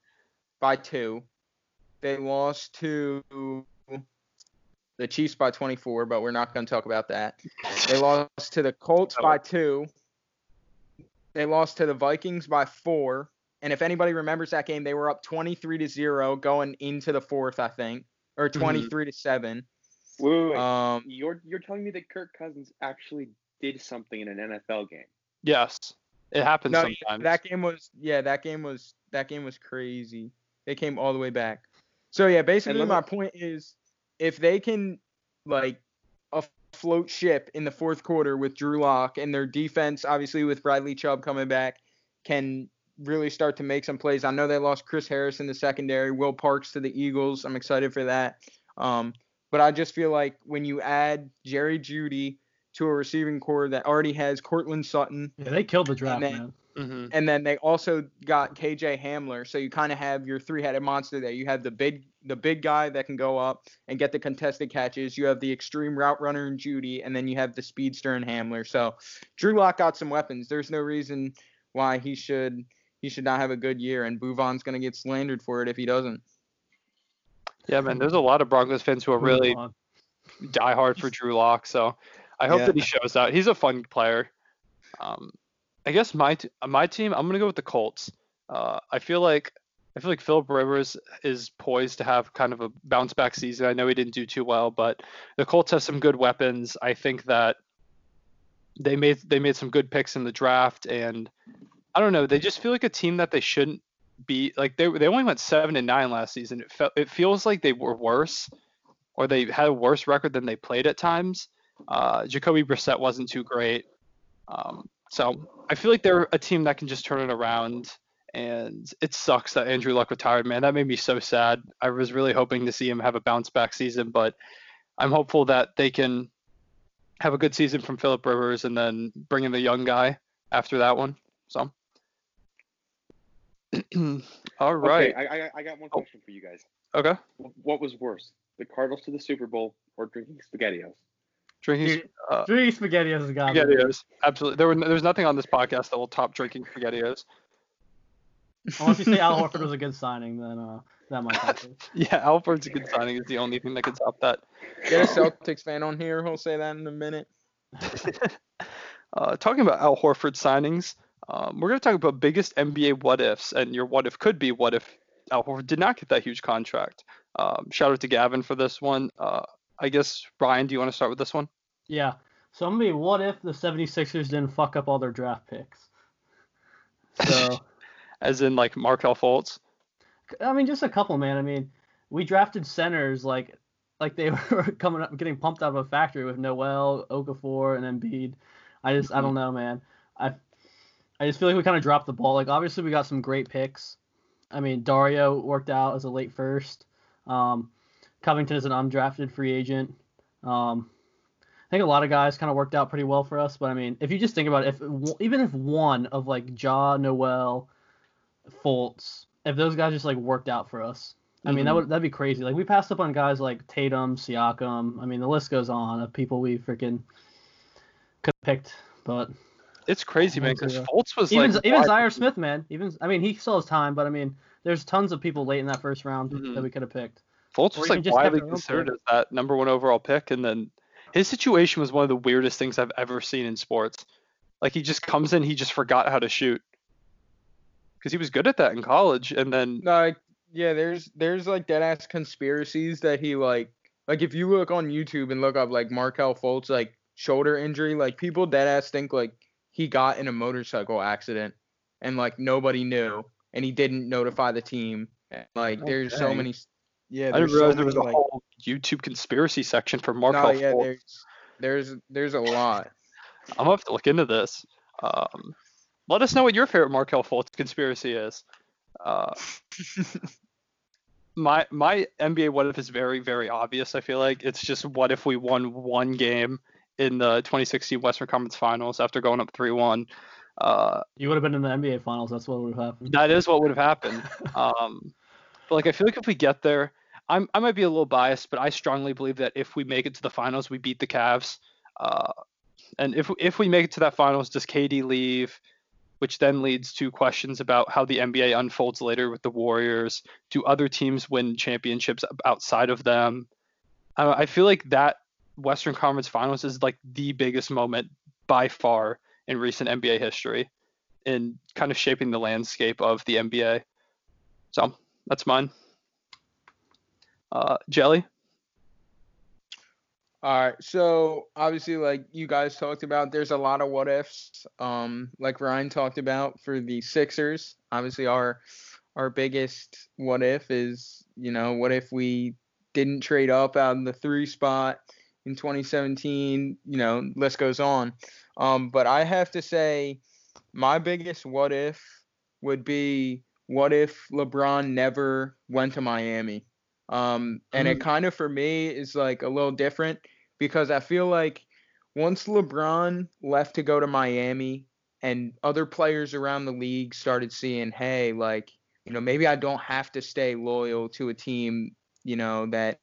by 2. They lost to the Chiefs by 24, but we're not going to talk about that. They lost to the Colts by 2. They lost to the Vikings by 4. And if anybody remembers that game, they were up 23-0 going into the fourth, I think, or 23-7. Wait. You're telling me that Kirk Cousins actually did something in an NFL game? Yes. It happens sometimes. That game was crazy. They came all the way back. So yeah, basically my point is, if they can like afloat ship in the fourth quarter with Drew Lock, and their defense, obviously with Bradley Chubb coming back, can really start to make some plays. I know they lost Chris Harris in the secondary, Will Parks to the Eagles. I'm excited for that. But I just feel like when you add Jerry Jeudy to a receiving core that already has Cortland Sutton. Yeah, they killed the draft, man. Mm-hmm. And then they also got KJ Hamler. So you kind of have your three-headed monster there. You have the big guy that can go up and get the contested catches. You have the extreme route runner in Jeudy, and then you have the speedster in Hamler. So Drew Lock got some weapons. There's no reason why he should not have a good year, and Bouvan's going to get slandered for it if he doesn't. Yeah, man, there's a lot of Broncos fans who are really diehard for Drew Lock, so I hope that he shows out. He's a fun player. I guess my team, I'm gonna go with the Colts. I feel like Philip Rivers is poised to have kind of a bounce back season. I know he didn't do too well, but the Colts have some good weapons. I think that they made some good picks in the draft, and I don't know, they just feel like a team that they shouldn't be. Like they only went 7-9 last season. It feels like they were worse, or they had a worse record than they played at times. Jacoby Brissett wasn't too great. So I feel like they're a team that can just turn it around. And it sucks that Andrew Luck retired, man. That made me so sad. I was really hoping to see him have a bounce-back season, but I'm hopeful that they can have a good season from Philip Rivers and then bring in the young guy after that one. So, all right. Okay, I got one question for you guys. Okay. What was worse, the Cardinals to the Super Bowl or drinking SpaghettiOs? Drinking SpaghettiOs is gone. SpaghettiOs, absolutely. There's nothing on this podcast that will top drinking SpaghettiOs. Unless you say Al Horford was a good signing, then that might happen. Yeah, Al Horford's a good signing is the only thing that could stop that. Get a Celtics fan on here. He'll say that in a minute. Talking about Al Horford signings, we're going to talk about biggest NBA what-ifs, and your what-if could be what if Al Horford did not get that huge contract. Shout out to Gavin for this one. I guess, Brian, do you want to start with this one? Yeah. So I'm going to be what if the 76ers didn't fuck up all their draft picks? So... As in, like, Markelle Fultz? I mean, just a couple, man. I mean, we drafted centers like they were coming up, getting pumped out of a factory with Noel, Okafor, and Embiid. I don't know, man. I just feel like we kind of dropped the ball. Like, obviously, we got some great picks. I mean, Dario worked out as a late first. Covington is an undrafted free agent. I think a lot of guys kind of worked out pretty well for us. But, I mean, if you just think about it, even if one of, like, Ja, Noel, Fultz, if those guys just like worked out for us, I mean that'd be crazy. Like we passed up on guys like Tatum, Siakam. I mean the list goes on of people we freaking could have picked. But it's crazy, man, because Fultz was even Zaire Smith, man. Even I mean he still has time, but I mean there's tons of people late in that first round that we could have picked. Fultz was like widely considered as that number one overall pick, and then his situation was one of the weirdest things I've ever seen in sports. Like he just comes in, he just forgot how to shoot. Because he was good at that in college, and then there's like dead ass conspiracies that he like if you look on YouTube and look up like Markelle Fultz like shoulder injury, like people dead ass think like he got in a motorcycle accident and like nobody knew and he didn't notify the team. Like there's so many. Yeah, I didn't realize there was a whole YouTube conspiracy section for Markelle Fultz. Yeah, there's a lot. I'm gonna have to look into this. Let us know what your favorite Markelle Fultz conspiracy is. My NBA what if is very, very obvious, I feel like. It's just what if we won one game in the 2016 Western Conference Finals after going up 3-1. You would have been in the NBA Finals. That's what would have happened. That is what would have happened. But like I feel like if we get there, I might be a little biased, but I strongly believe that if we make it to the finals, we beat the Cavs. And if we make it to that finals, does KD leave? Which then leads to questions about how the NBA unfolds later with the Warriors. Do other teams win championships outside of them? I feel like that Western Conference Finals is like the biggest moment by far in recent NBA history in kind of shaping the landscape of the NBA. So that's mine. Jelly? All right, so obviously, like you guys talked about, there's a lot of what ifs. Like Ryan talked about for the Sixers, obviously our biggest what if is, you know, what if we didn't trade up out in the 3 spot in 2017? You know, list goes on. But I have to say, my biggest what if would be what if LeBron never went to Miami? And it kind of for me is like a little different because I feel like once LeBron left to go to Miami and other players around the league started seeing, hey, like, you know, maybe I don't have to stay loyal to a team, you know, that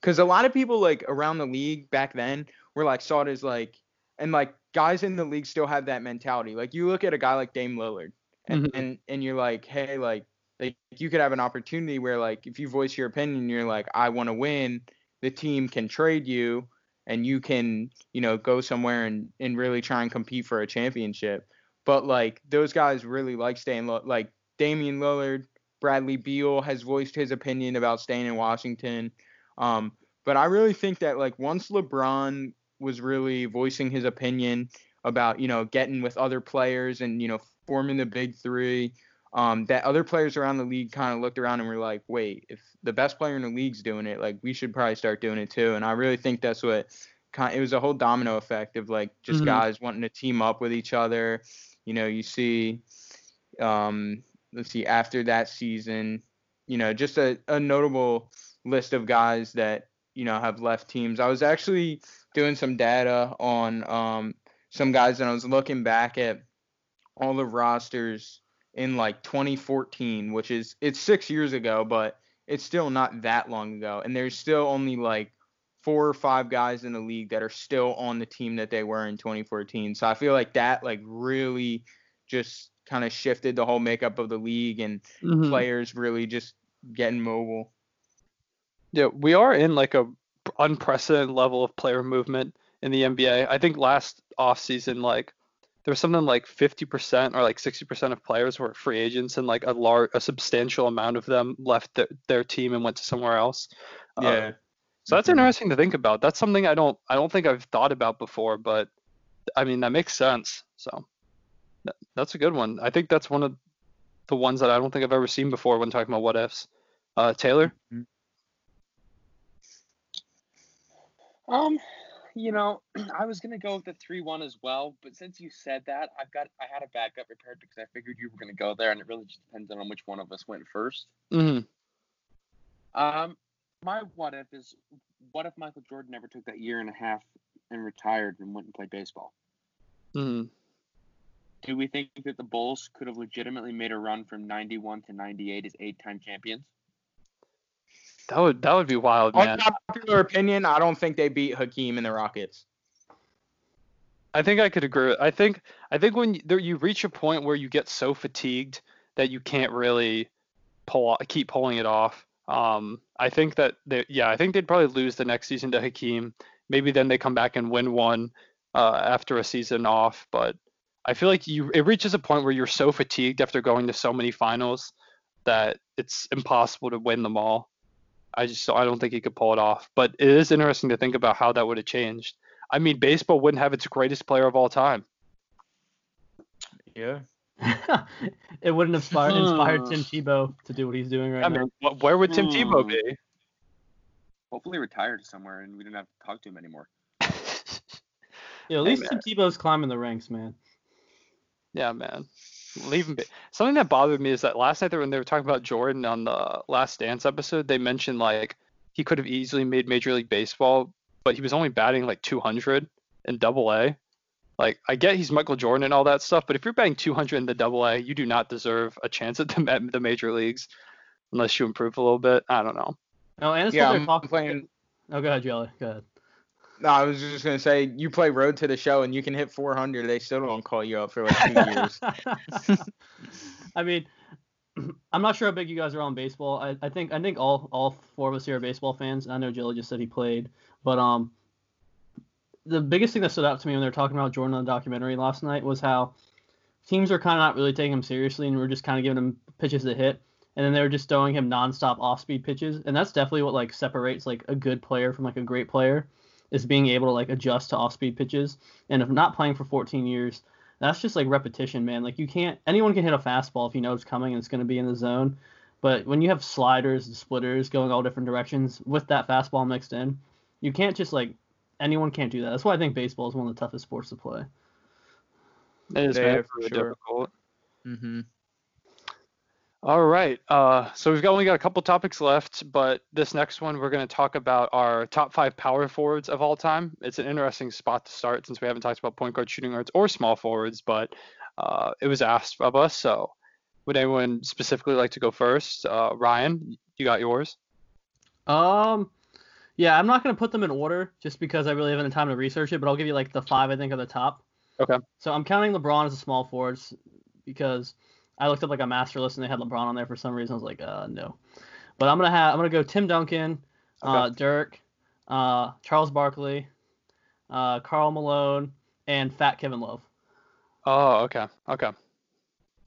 because a lot of people like around the league back then were like saw it as like and like guys in the league still have that mentality. Like you look at a guy like Dame Lillard and you're like, hey, like you could have an opportunity where like if you voice your opinion, you're like, I want to win, the team can trade you and you can, you know, go somewhere and really try and compete for a championship. But, like, those guys really like staying – like, Damian Lillard, Bradley Beal has voiced his opinion about staying in Washington. But I really think that, like, once LeBron was really voicing his opinion about, you know, getting with other players and, you know, forming the big three, that other players around the league kind of looked around and were like, wait, if the best player in the league's doing it, like, we should probably start doing it too. And I really think that's what kind – it was a whole domino effect of, like, just guys wanting to team up with each other. You know, you see after that season, you know, just a notable list of guys that, you know, have left teams. I was actually doing some data on some guys, and I was looking back at all the rosters in, like, 2014, which is – it's 6 years ago, but it's still not that long ago. And there's still only, like, 4 or 5 guys in the league that are still on the team that they were in 2014. So I feel like that, like, really just kind of shifted the whole makeup of the league and players really just getting mobile. Yeah, we are in, like, a unprecedented level of player movement in the NBA. I think last offseason, like, there was something like 50% or like 60% of players were free agents, and like a substantial amount of them left their team and went to somewhere else. Yeah. So that's interesting to think about. That's something I don't think I've thought about before, but I mean, that makes sense. So that's a good one. I think that's one of the ones that I don't think I've ever seen before when talking about what ifs. Taylor? You know, I was going to go with the 3-1 as well, but since you said that, I had a backup prepared because I figured you were going to go there, and it really just depends on which one of us went first. My what if is, what if Michael Jordan never took that year and a half and retired and went and played baseball? Do we think that the Bulls could have legitimately made a run from 91 to 98 as 8-time champions? That would be wild, man. In my popular opinion, I don't think they beat Hakeem and the Rockets. I think I could agree with. I think when you reach a point where you get so fatigued that you can't really keep pulling it off. I think that they'd probably lose the next season to Hakeem. Maybe then they come back and win one after a season off. But I feel like it reaches a point where you're so fatigued after going to so many finals that it's impossible to win them all. I don't think he could pull it off, but it is interesting to think about how that would have changed. I mean, baseball wouldn't have its greatest player of all time. Yeah. It wouldn't have inspired Tim Tebow to do what he's doing right now. I mean, where would Tim Tebow be? Hopefully retired somewhere and we didn't have to talk to him anymore. Yeah, at least Tim Tebow's climbing the ranks, man. Yeah, man. Something that bothered me is that last night when they were talking about Jordan on the Last Dance episode, they mentioned like he could have easily made Major League Baseball, but he was only batting like 200 in Double-A. Like, I get he's Michael Jordan and all that stuff, but if you're batting 200 in the Double-A, you do not deserve a chance at the major leagues unless you improve a little bit. I don't know. No, and it's they're talking. Oh, go ahead, Jelly. Go ahead. No, I was just going to say, you play Road to the Show and you can hit 400. They still don't call you up for like 2 years. I mean, I'm not sure how big you guys are on baseball. I think all four of us here are baseball fans. I know Jelly just said he played. But the biggest thing that stood out to me when they were talking about Jordan on the documentary last night was how teams are kind of not really taking him seriously and we're just kind of giving him pitches to hit. And then they were just throwing him nonstop off-speed pitches. And that's definitely what like separates like a good player from like a great player, is being able to like adjust to off-speed pitches. And if not playing for 14 years, that's just like repetition, man. Like anyone can hit a fastball if you know it's coming and it's going to be in the zone. But when you have sliders and splitters going all different directions with that fastball mixed in, you can't just like, anyone can't do that. That's why I think baseball is one of the toughest sports to play. It is very difficult. All right, so we've only got a couple topics left, but this next one we're going to talk about our top 5 power forwards of all time. It's an interesting spot to start since we haven't talked about point guard, shooting guards, or small forwards, but it was asked of us, so would anyone specifically like to go first? Ryan, you got yours? Yeah, I'm not going to put them in order just because I really haven't had time to research it, but I'll give you like the 5 I think are the top. Okay. So I'm counting LeBron as a small forward because I looked up like a master list and they had LeBron on there for some reason. I was like, no. But I'm gonna go Tim Duncan, okay. Dirk, Charles Barkley, Karl Malone, and Fat Kevin Love. Oh, okay. Okay.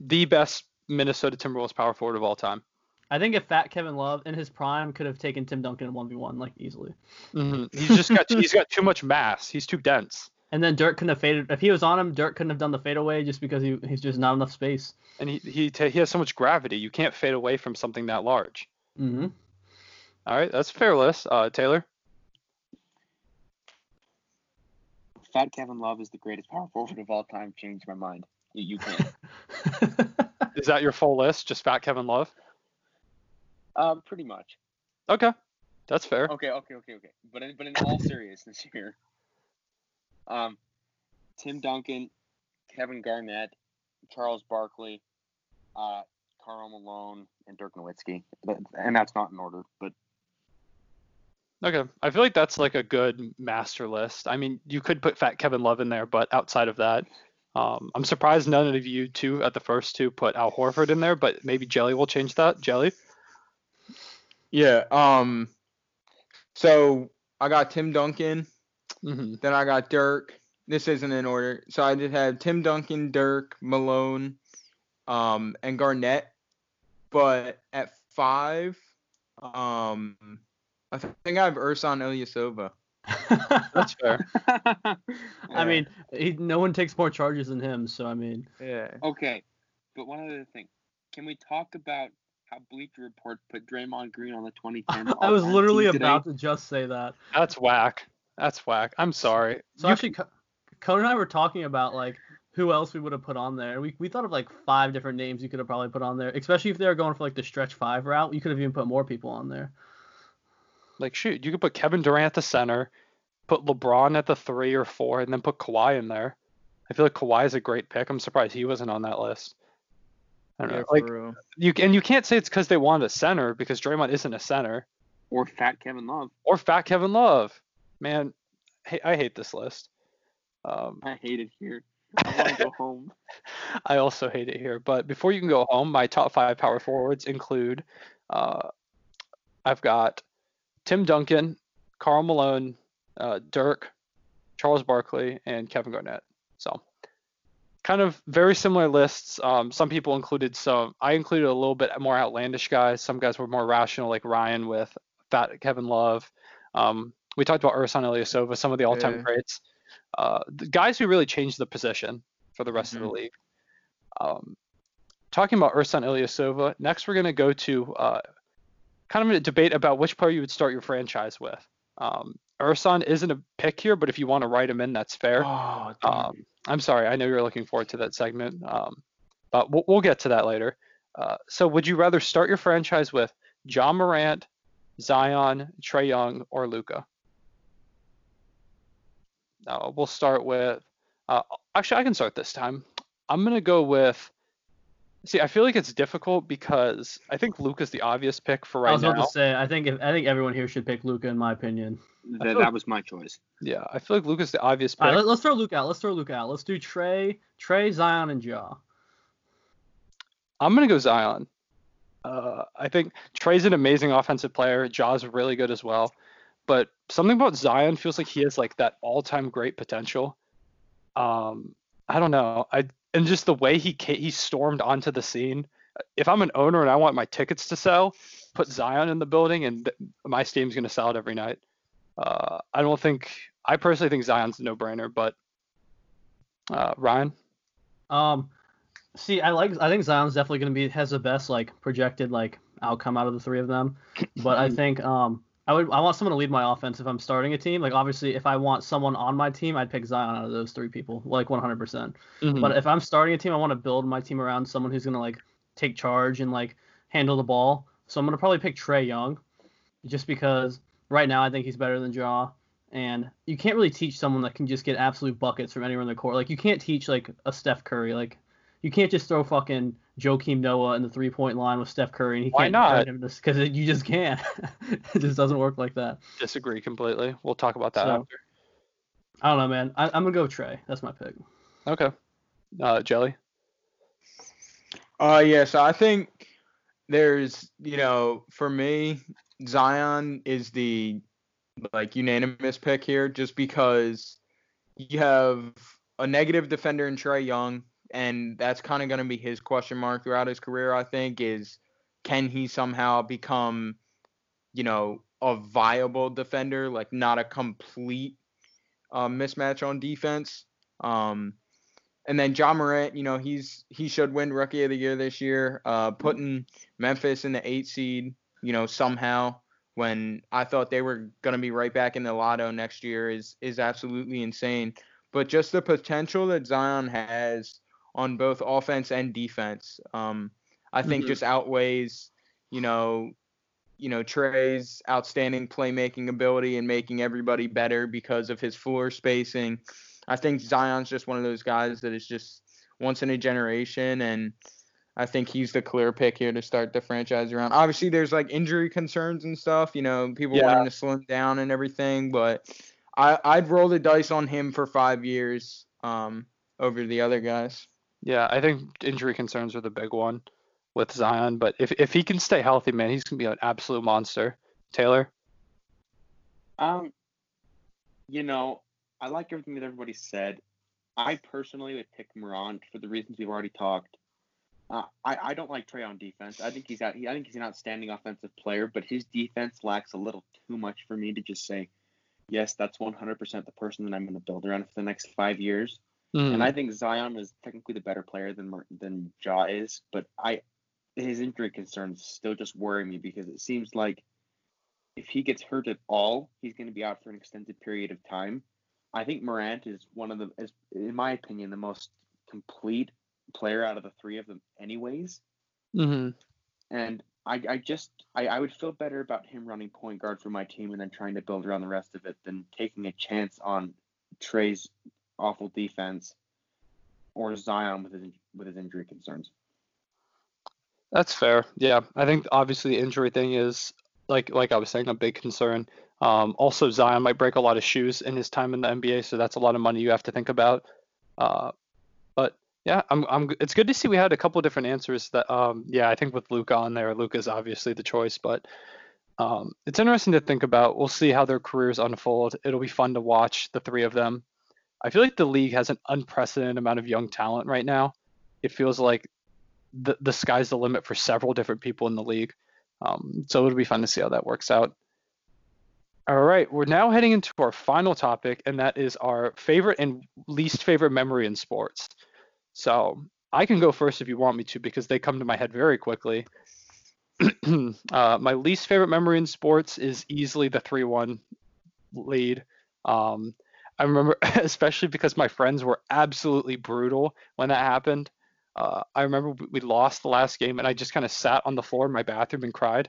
The best Minnesota Timberwolves power forward of all time. I think if Fat Kevin Love in his prime could have taken Tim Duncan in 1v1 like easily. Mm-hmm. He's just got he's got too much mass. He's too dense. And then Dirk couldn't have faded. If he was on him, Dirk couldn't have done the fadeaway just because he's just not enough space. And he has so much gravity. You can't fade away from something that large. Mm-hmm. All right, that's a fair list. Taylor? Fat Kevin Love is the greatest power forward of all time. Changed my mind. You can't. Is that your full list? Just Fat Kevin Love? Pretty much. Okay, that's fair. Okay. But in all seriousness here. Tim Duncan, Kevin Garnett, Charles Barkley, Karl Malone, and Dirk Nowitzki. And that's not in order, but. Okay. I feel like that's like a good master list. I mean, you could put Fat Kevin Love in there, but outside of that, I'm surprised none of you two at the first two put Al Horford in there, but maybe Jelly will change that. Jelly? Yeah. So I got Tim Duncan. Mm-hmm. Then I got Dirk. This isn't in order. So I did have Tim Duncan, Dirk, Malone, and Garnett. But at 5, I think I have Ersan Ilyasova. That's fair. Yeah. I mean, no one takes more charges than him, so I mean. Yeah. Okay, but one other thing. Can we talk about how Bleacher Report put Draymond Green on the 2010? I was literally about to just say that. That's whack. That's whack. I'm sorry. So actually, Conan and I were talking about, like, who else we would have put on there. We thought of, like, 5 different names you could have probably put on there, especially if they were going for, like, the stretch 5 route. You could have even put more people on there. Like, shoot, you could put Kevin Durant at the center, put LeBron at the 3 or 4, and then put Kawhi in there. I feel like Kawhi is a great pick. I'm surprised he wasn't on that list. I don't know. Like, you can't say it's because they wanted a center, because Draymond isn't a center. Or Fat Kevin Love. Man, I hate this list. I hate it here. I want to go home. I also hate it here. But before you can go home, my top 5 power forwards include I've got Tim Duncan, Karl Malone, Dirk, Charles Barkley, and Kevin Garnett. So kind of very similar lists. Some people included some. I included a little bit more outlandish guys. Some guys were more rational, like Ryan with Fat Kevin Love. We talked about Ersan Ilyasova, some of the all-time greats. The guys who really changed the position for the rest of the league. Talking about Ersan Ilyasova, next we're going to go to kind of a debate about which player you would start your franchise with. Ersan isn't a pick here, but if you want to write him in, that's fair. Oh, I'm sorry. I know you're looking forward to that segment, but we'll get to that later. So would you rather start your franchise with Ja Morant, Zion, Trae Young, or Luka? We'll start with actually, I can start this time. I'm going to go with I feel like it's difficult because I think Luka's the obvious pick for right now. I was about to say, I think everyone here should pick Luka, in my opinion. That was my choice. Yeah, I feel like Luka's the obvious pick. All right, let's throw Luka out. Let's do Trae, Zion, and Ja. I'm going to go Zion. I think Trae's an amazing offensive player. Ja's really good as well. But something about Zion feels like he has like that all-time great potential. I don't know. And just the way he stormed onto the scene. If I'm an owner and I want my tickets to sell, put Zion in the building and my stadium's going to sell it every night. I personally think Zion's a no-brainer, but Ryan? I think Zion's definitely going to has the best like projected like outcome out of the three of them. But I think I want someone to lead my offense if I'm starting a team. Like obviously if I want someone on my team, I'd pick Zion out of those three people, like 100%. Mm-hmm. But if I'm starting a team, I want to build my team around someone who's going to like take charge and like handle the ball. So I'm going to probably pick Trae Young just because right now I think he's better than Ja. And you can't really teach someone that can just get absolute buckets from anywhere in the court. Like you can't teach like a Steph Curry. Like you can't just throw fucking Joakim Noah in the three-point line with Steph Curry. And he Why can't not? Because you just can't. It just doesn't work like that. Disagree completely. We'll talk about that after. I don't know, man. I'm going to go with Trae. That's my pick. Okay. Jelly? Yeah, so I think there's, for me, Zion is the, like, unanimous pick here just because – you have a negative defender in Trae Young, and that's kind of going to be his question mark throughout his career, I think, is can he somehow become, you know, a viable defender, like not a complete mismatch on defense. And then Ja Morant, you know, he should win Rookie of the Year this year, putting Memphis in the 8 seed, you know, somehow when I thought they were going to be right back in the lotto next year is absolutely insane. But just the potential that Zion has on both offense and defense, I think just outweighs, you know, Trey's outstanding playmaking ability and making everybody better because of his floor spacing. I think Zion's just one of those guys that is just once in a generation, and I think he's the clear pick here to start the franchise around. Obviously, there's like injury concerns and stuff, you know, people wanting to slim down and everything, but I'd roll the dice on him for 5 years over the other guys. Yeah, I think injury concerns are the big one with Zion, but if he can stay healthy, man, he's going to be an absolute monster. Taylor? You know, I like everything that everybody said. I personally would pick Morant for the reasons we've already talked. I don't like Trae on defense. I think he's an outstanding offensive player, but his defense lacks a little too much for me to just say, yes, that's 100% the person that I'm going to build around for the next 5 years. And I think Zion is technically the better player than Ja is, but his injury concerns still just worry me because it seems like if he gets hurt at all, he's going to be out for an extended period of time. I think Morant is in my opinion, the most complete player out of the three of them anyways. And I would feel better about him running point guard for my team and then trying to build around the rest of it than taking a chance on Trey's awful defense or Zion with his injury concerns. That's fair. Yeah, I think obviously the injury thing is like I was saying, a big concern. Also, Zion might break a lot of shoes in his time in the NBA, so that's a lot of money you have to think about. But yeah, it's good to see we had a couple of different answers. That I think with Luka on there, Luka's obviously the choice, but it's interesting to think about. We'll see how their careers unfold. It'll be fun to watch the three of them. I feel like the league has an unprecedented amount of young talent right now. It feels like the sky's the limit for several different people in the league. So it'll be fun to see how that works out. All right, we're now heading into our final topic, and that is our favorite and least favorite memory in sports. So I can go first if you want me to, because they come to my head very quickly. My least favorite memory in sports is easily the 3-1 lead. I remember, especially because my friends were absolutely brutal when that happened. I remember we lost the last game, and I just kind of sat on the floor in my bathroom and cried.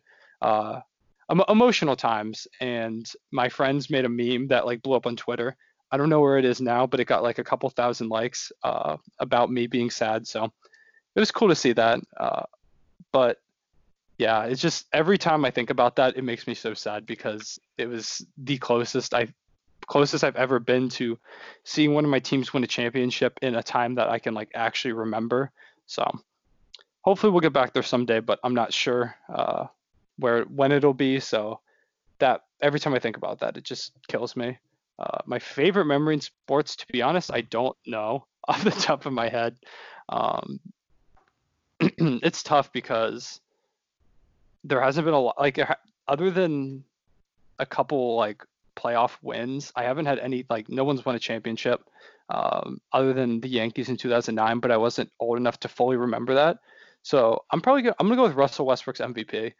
Emotional times. And my friends made a meme that like blew up on Twitter. I don't know where it is now, but it got like a couple thousand likes about me being sad. So it was cool to see that. But yeah, it's just every time I think about that, it makes me so sad because it was the closest I've ever been to seeing one of my teams win a championship in a time that I can like actually remember. So hopefully we'll get back there someday, but I'm not sure when it'll be. So that every time I think about that, it just kills me. My favorite memory in sports, to be honest, I don't know off the top of my head. It's tough because there hasn't been a lot, like other than a couple like playoff wins. I haven't had any, like no one's won a championship other than the Yankees in 2009, but I wasn't old enough to fully remember that. So I'm going to go with Russell Westbrook's MVP.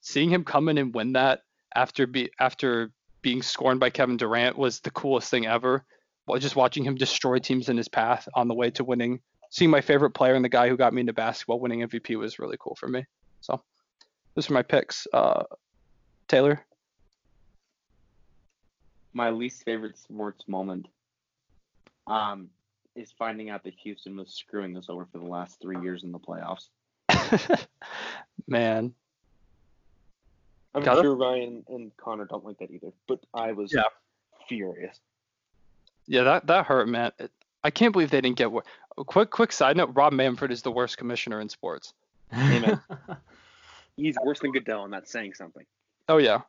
Seeing him come in and win that after being scorned by Kevin Durant was the coolest thing ever. Well, just watching him destroy teams in his path on the way to winning, seeing my favorite player and the guy who got me into basketball winning MVP was really cool for me. So those are my picks. Taylor? My least favorite sports moment is finding out that Houston was screwing us over for the last 3 years in the playoffs. Man. I'm sure Ryan and Connor don't like that either, but I was furious. Yeah, that hurt, man. I can't believe they didn't get one. Quick side note, Rob Manfred is the worst commissioner in sports. Amen. He's worse than Goodell, and that's saying something. Oh, yeah.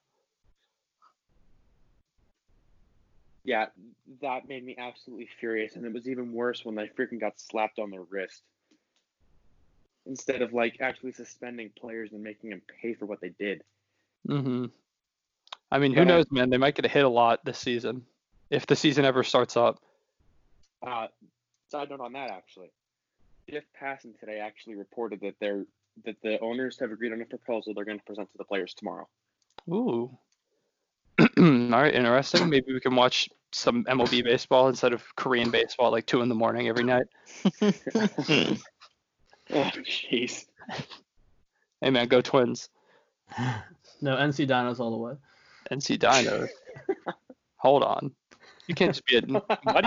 Yeah, that made me absolutely furious, and it was even worse when they freaking got slapped on their wrist. Instead of, like, actually suspending players and making them pay for what they did. Mm-hmm. I mean, who knows, man? They might get hit a lot this season, if the season ever starts up. Side note on that, actually. Jeff Passan today actually reported that the owners have agreed on a proposal they're going to present to the players tomorrow. Ooh. All right, interesting. Maybe we can watch some MLB baseball instead of Korean baseball at like 2 in the morning every night. Oh, jeez. Hey, man, go Twins. No, NC Dinos all the way. NC Dinos? Hold on. You can't just be a... Why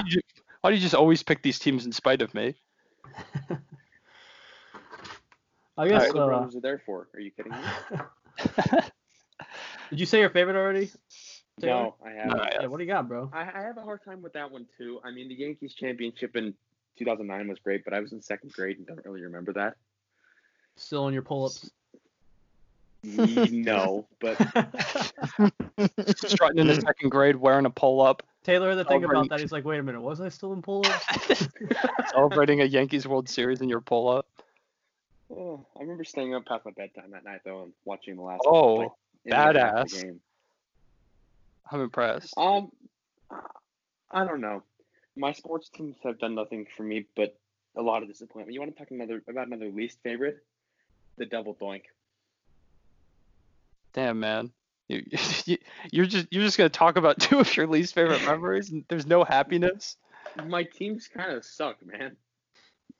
do you just always pick these teams in spite of me? I guess... What the Browns are there for? Are you kidding me? Did you say your favorite already? Taylor? No, I haven't. Yeah, what do you got, bro? I have a hard time with that one, too. I mean, the Yankees championship in 2009 was great, but I was in second grade and don't really remember that. Still on your pull-ups? No, but... Strutting in the second grade, wearing a pull-up. Taylor, the thing about that, he's like, wait a minute, was I still in pull-ups? Celebrating a Yankees World Series in your pull-up. Oh, I remember staying up past my bedtime that night, though, and watching the last... Oh, badass. Game. I'm impressed. I don't know. My sports teams have done nothing for me but a lot of disappointment. You want to talk about another least favorite? The double doink. Damn, man. You're just gonna talk about two of your least favorite memories and there's no happiness? My teams kind of suck, man.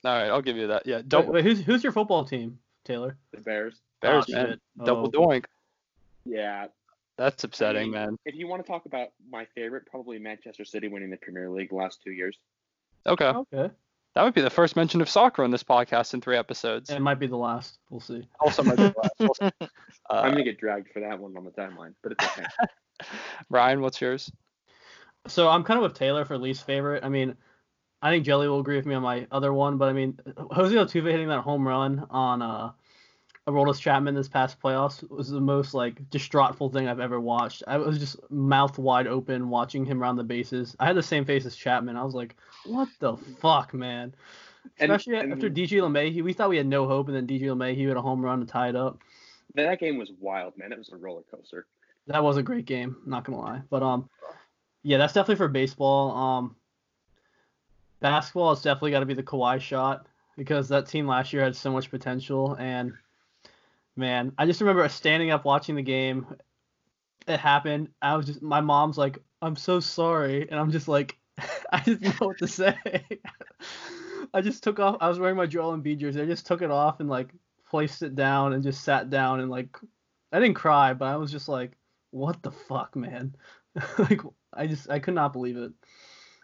All right, I'll give you that. Yeah. Wait, who's your football team, Taylor? The Bears. Bears, oh, man. Oh. Double doink. Yeah. That's upsetting, man. If you want to talk about my favorite, probably Manchester City winning the Premier League the last 2 years. Okay. That would be the first mention of soccer on this podcast in 3 episodes. It might be the last. We'll see. Also might be the last. We'll see. I'm going to get dragged for that one on the timeline, but it's okay. Ryan, what's yours? So I'm kind of with Taylor for least favorite. I mean, I think Jelly will agree with me on my other one, but I mean, Jose Altuve hitting that home run on Aroldis Chapman this past playoffs was the most like distraughtful thing I've ever watched. I was just mouth wide open watching him round the bases. I had the same face as Chapman. I was like, what the fuck, man? Especially after DJ LeMahieu, we thought we had no hope, and then DJ LeMahieu hit a home run to tie it up. That game was wild, man. It was a roller coaster. That was a great game, not gonna lie. But yeah, that's definitely for baseball. Basketball has definitely got to be the Kawhi shot because that team last year had so much potential and. Man, I just remember standing up watching the game. It happened. I was just, my mom's like, I'm so sorry. And I'm just like, I just didn't know what to say. I just took off. I was wearing my Joel Embiid jersey. I just took it off and like placed it down and just sat down and like, I didn't cry, but I was just like, what the fuck, man? Like, I could not believe it.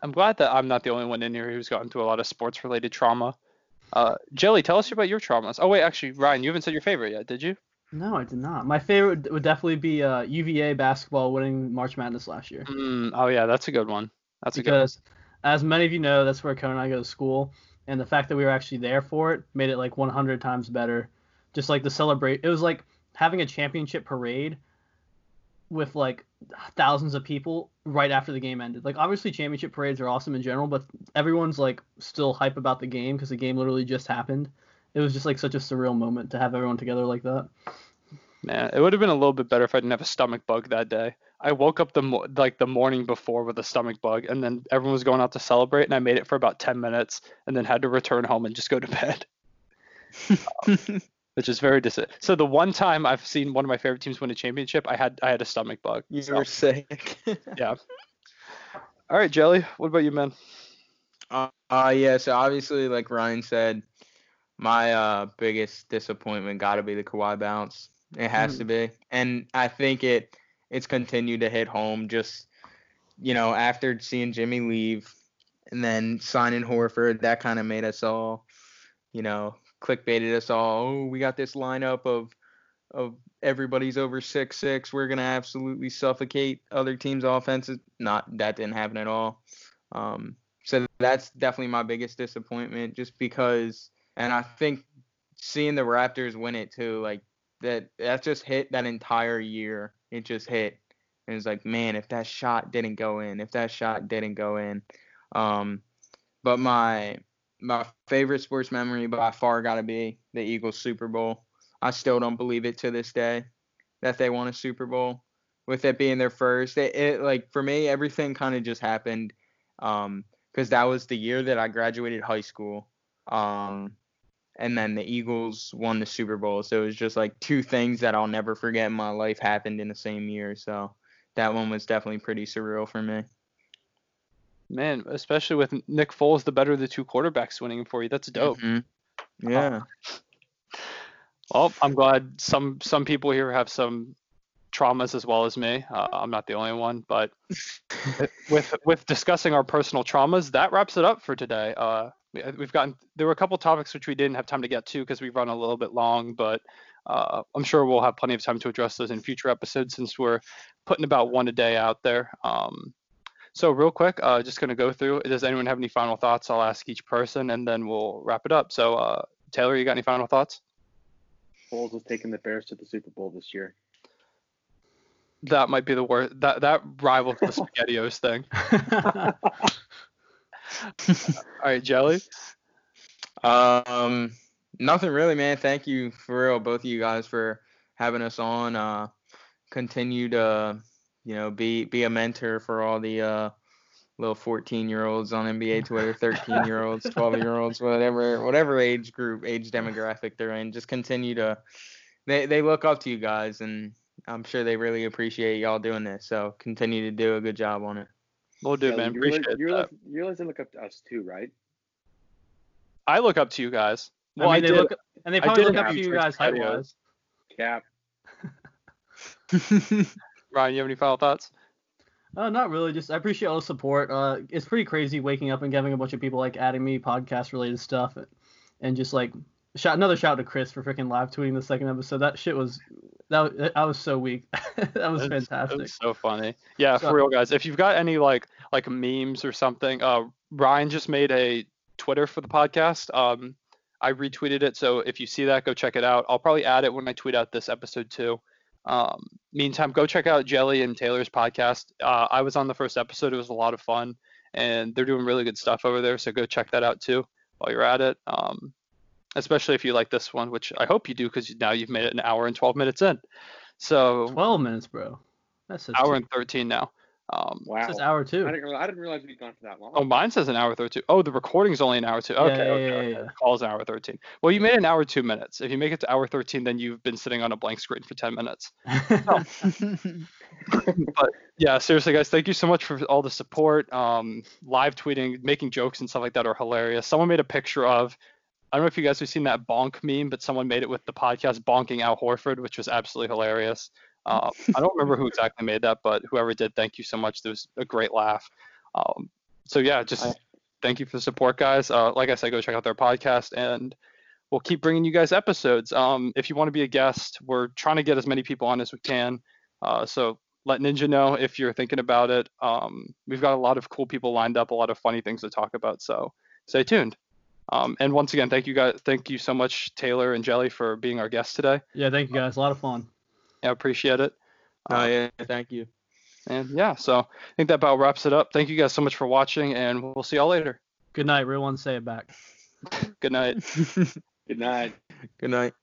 I'm glad that I'm not the only one in here who's gotten through a lot of sports related trauma. Jelly, tell us about your traumas. Oh, wait, actually, Ryan, you haven't said your favorite yet, did you? No, I did not. My favorite would definitely be UVA basketball winning March Madness last year. Oh, yeah, that's a good one. Because as many of you know, that's where Conan and I go to school, and the fact that we were actually there for it made it like 100 times better. Just like the celebrate. It was like having a championship parade with like thousands of people right after the game ended. Like obviously championship parades are awesome in general, but everyone's like still hype about the game because the game literally just happened. It was just like such a surreal moment to have everyone together like that. Man, it would have been a little bit better if I didn't have a stomach bug that day. I woke up the morning before with a stomach bug, and then everyone was going out to celebrate, and I made it for about 10 minutes and then had to return home and just go to bed. Which is very so the one time I've seen one of my favorite teams win a championship, I had a stomach bug. You were sick. Yeah. All right, Jelly. What about you, man? Yeah. So obviously, like Ryan said, my biggest disappointment got to be the Kawhi bounce. It has to be, and I think it's continued to hit home. Just after seeing Jimmy leave, and then signing Horford, that kind of made us all, clickbaited us all. Oh, we got this lineup of everybody's over 6'6". We're gonna absolutely suffocate other teams' offenses. That didn't happen at all. So that's definitely my biggest disappointment, just because. And I think seeing the Raptors win it too, like that just hit that entire year. It just hit, and it's like, man, if that shot didn't go in, But my favorite sports memory by far got to be the Eagles Super Bowl. I still don't believe it to this day that they won a Super Bowl, with it being their first. It like, for me, everything kind of just happened because that was the year that I graduated high school. And then the Eagles won the Super Bowl. So it was just like two things that I'll never forget in my life happened in the same year. So that one was definitely pretty surreal for me. Man, especially with Nick Foles, the better of the two quarterbacks winning for you. That's dope. Mm-hmm. Yeah. Well, I'm glad some people here have some traumas as well as me. I'm not the only one, but with discussing our personal traumas, that wraps it up for today. There were a couple topics which we didn't have time to get to because we've run a little bit long, but I'm sure we'll have plenty of time to address those in future episodes since we're putting about one a day out there. So real quick, just going to go through. Does anyone have any final thoughts? I'll ask each person, and then we'll wrap it up. So, Taylor, you got any final thoughts? Foles was taking the Bears to the Super Bowl this year. That might be the worst. That rivals the SpaghettiOs thing. All right, Jelly? Nothing really, man. Thank you, for real, both of you guys, for having us on. Continue to... be a mentor for all the little 14-year-olds on NBA Twitter, 13-year-olds, 12-year-olds, whatever age group, age demographic they're in. Just continue to – they look up to you guys, and I'm sure they really appreciate y'all doing this. So continue to do a good job on it. We'll do, man. Appreciate it. You realize they look up to us too, right? I look up to you guys. Well, I mean, they probably look up to you guys. Cap. Ryan, you have any final thoughts? Not really. Just I appreciate all the support. It's pretty crazy waking up and getting a bunch of people like adding me podcast related stuff, and just like shout out to Chris for freaking live tweeting the second episode. I was so weak. That was fantastic. That was so funny. Yeah, for real, guys. If you've got any like memes or something, Ryan just made a Twitter for the podcast. I retweeted it, so if you see that, go check it out. I'll probably add it when I tweet out this episode too. Meantime, go check out Jelly and Taylor's podcast. I was on the first episode. It was a lot of fun, and they're doing really good stuff over there, so go check that out too while you're at it, especially if you like this one, which I hope you do, because now you've made it an hour and 12 minutes in. So 12 minutes, bro. That's an hour and 13 now. Wow. This is hour 2. I didn't realize we'd gone for that long. Oh, mine says an hour 13. Oh, the recording's only an hour 2. Okay. The call's an hour 13. Well, you made an hour 2 minutes. If you make it to hour 13, then you've been sitting on a blank screen for 10 minutes. Oh. But yeah, seriously, guys, thank you so much for all the support. Live tweeting, making jokes and stuff like that are hilarious. Someone made a picture of, I don't know if you guys have seen that bonk meme, but someone made it with the podcast bonking Al Horford, which was absolutely hilarious. I don't remember who exactly made that, but whoever did, thank you so much. There was a great laugh. So yeah, just thank you for the support, guys. Like I said, go check out their podcast, and we'll keep bringing you guys episodes. If you want to be a guest, we're trying to get as many people on as we can. So let Ninja know if you're thinking about it. We've got a lot of cool people lined up, a lot of funny things to talk about. So stay tuned. And once again, thank you guys. Thank you so much, Taylor and Jelly, for being our guests today. Yeah, thank you guys. A lot of fun. I appreciate it. Yeah, thank you. And yeah, so I think that about wraps it up. Thank you guys so much for watching, and we'll see y'all later. Good night. Real one, say it back. Good night. Good night. Good night.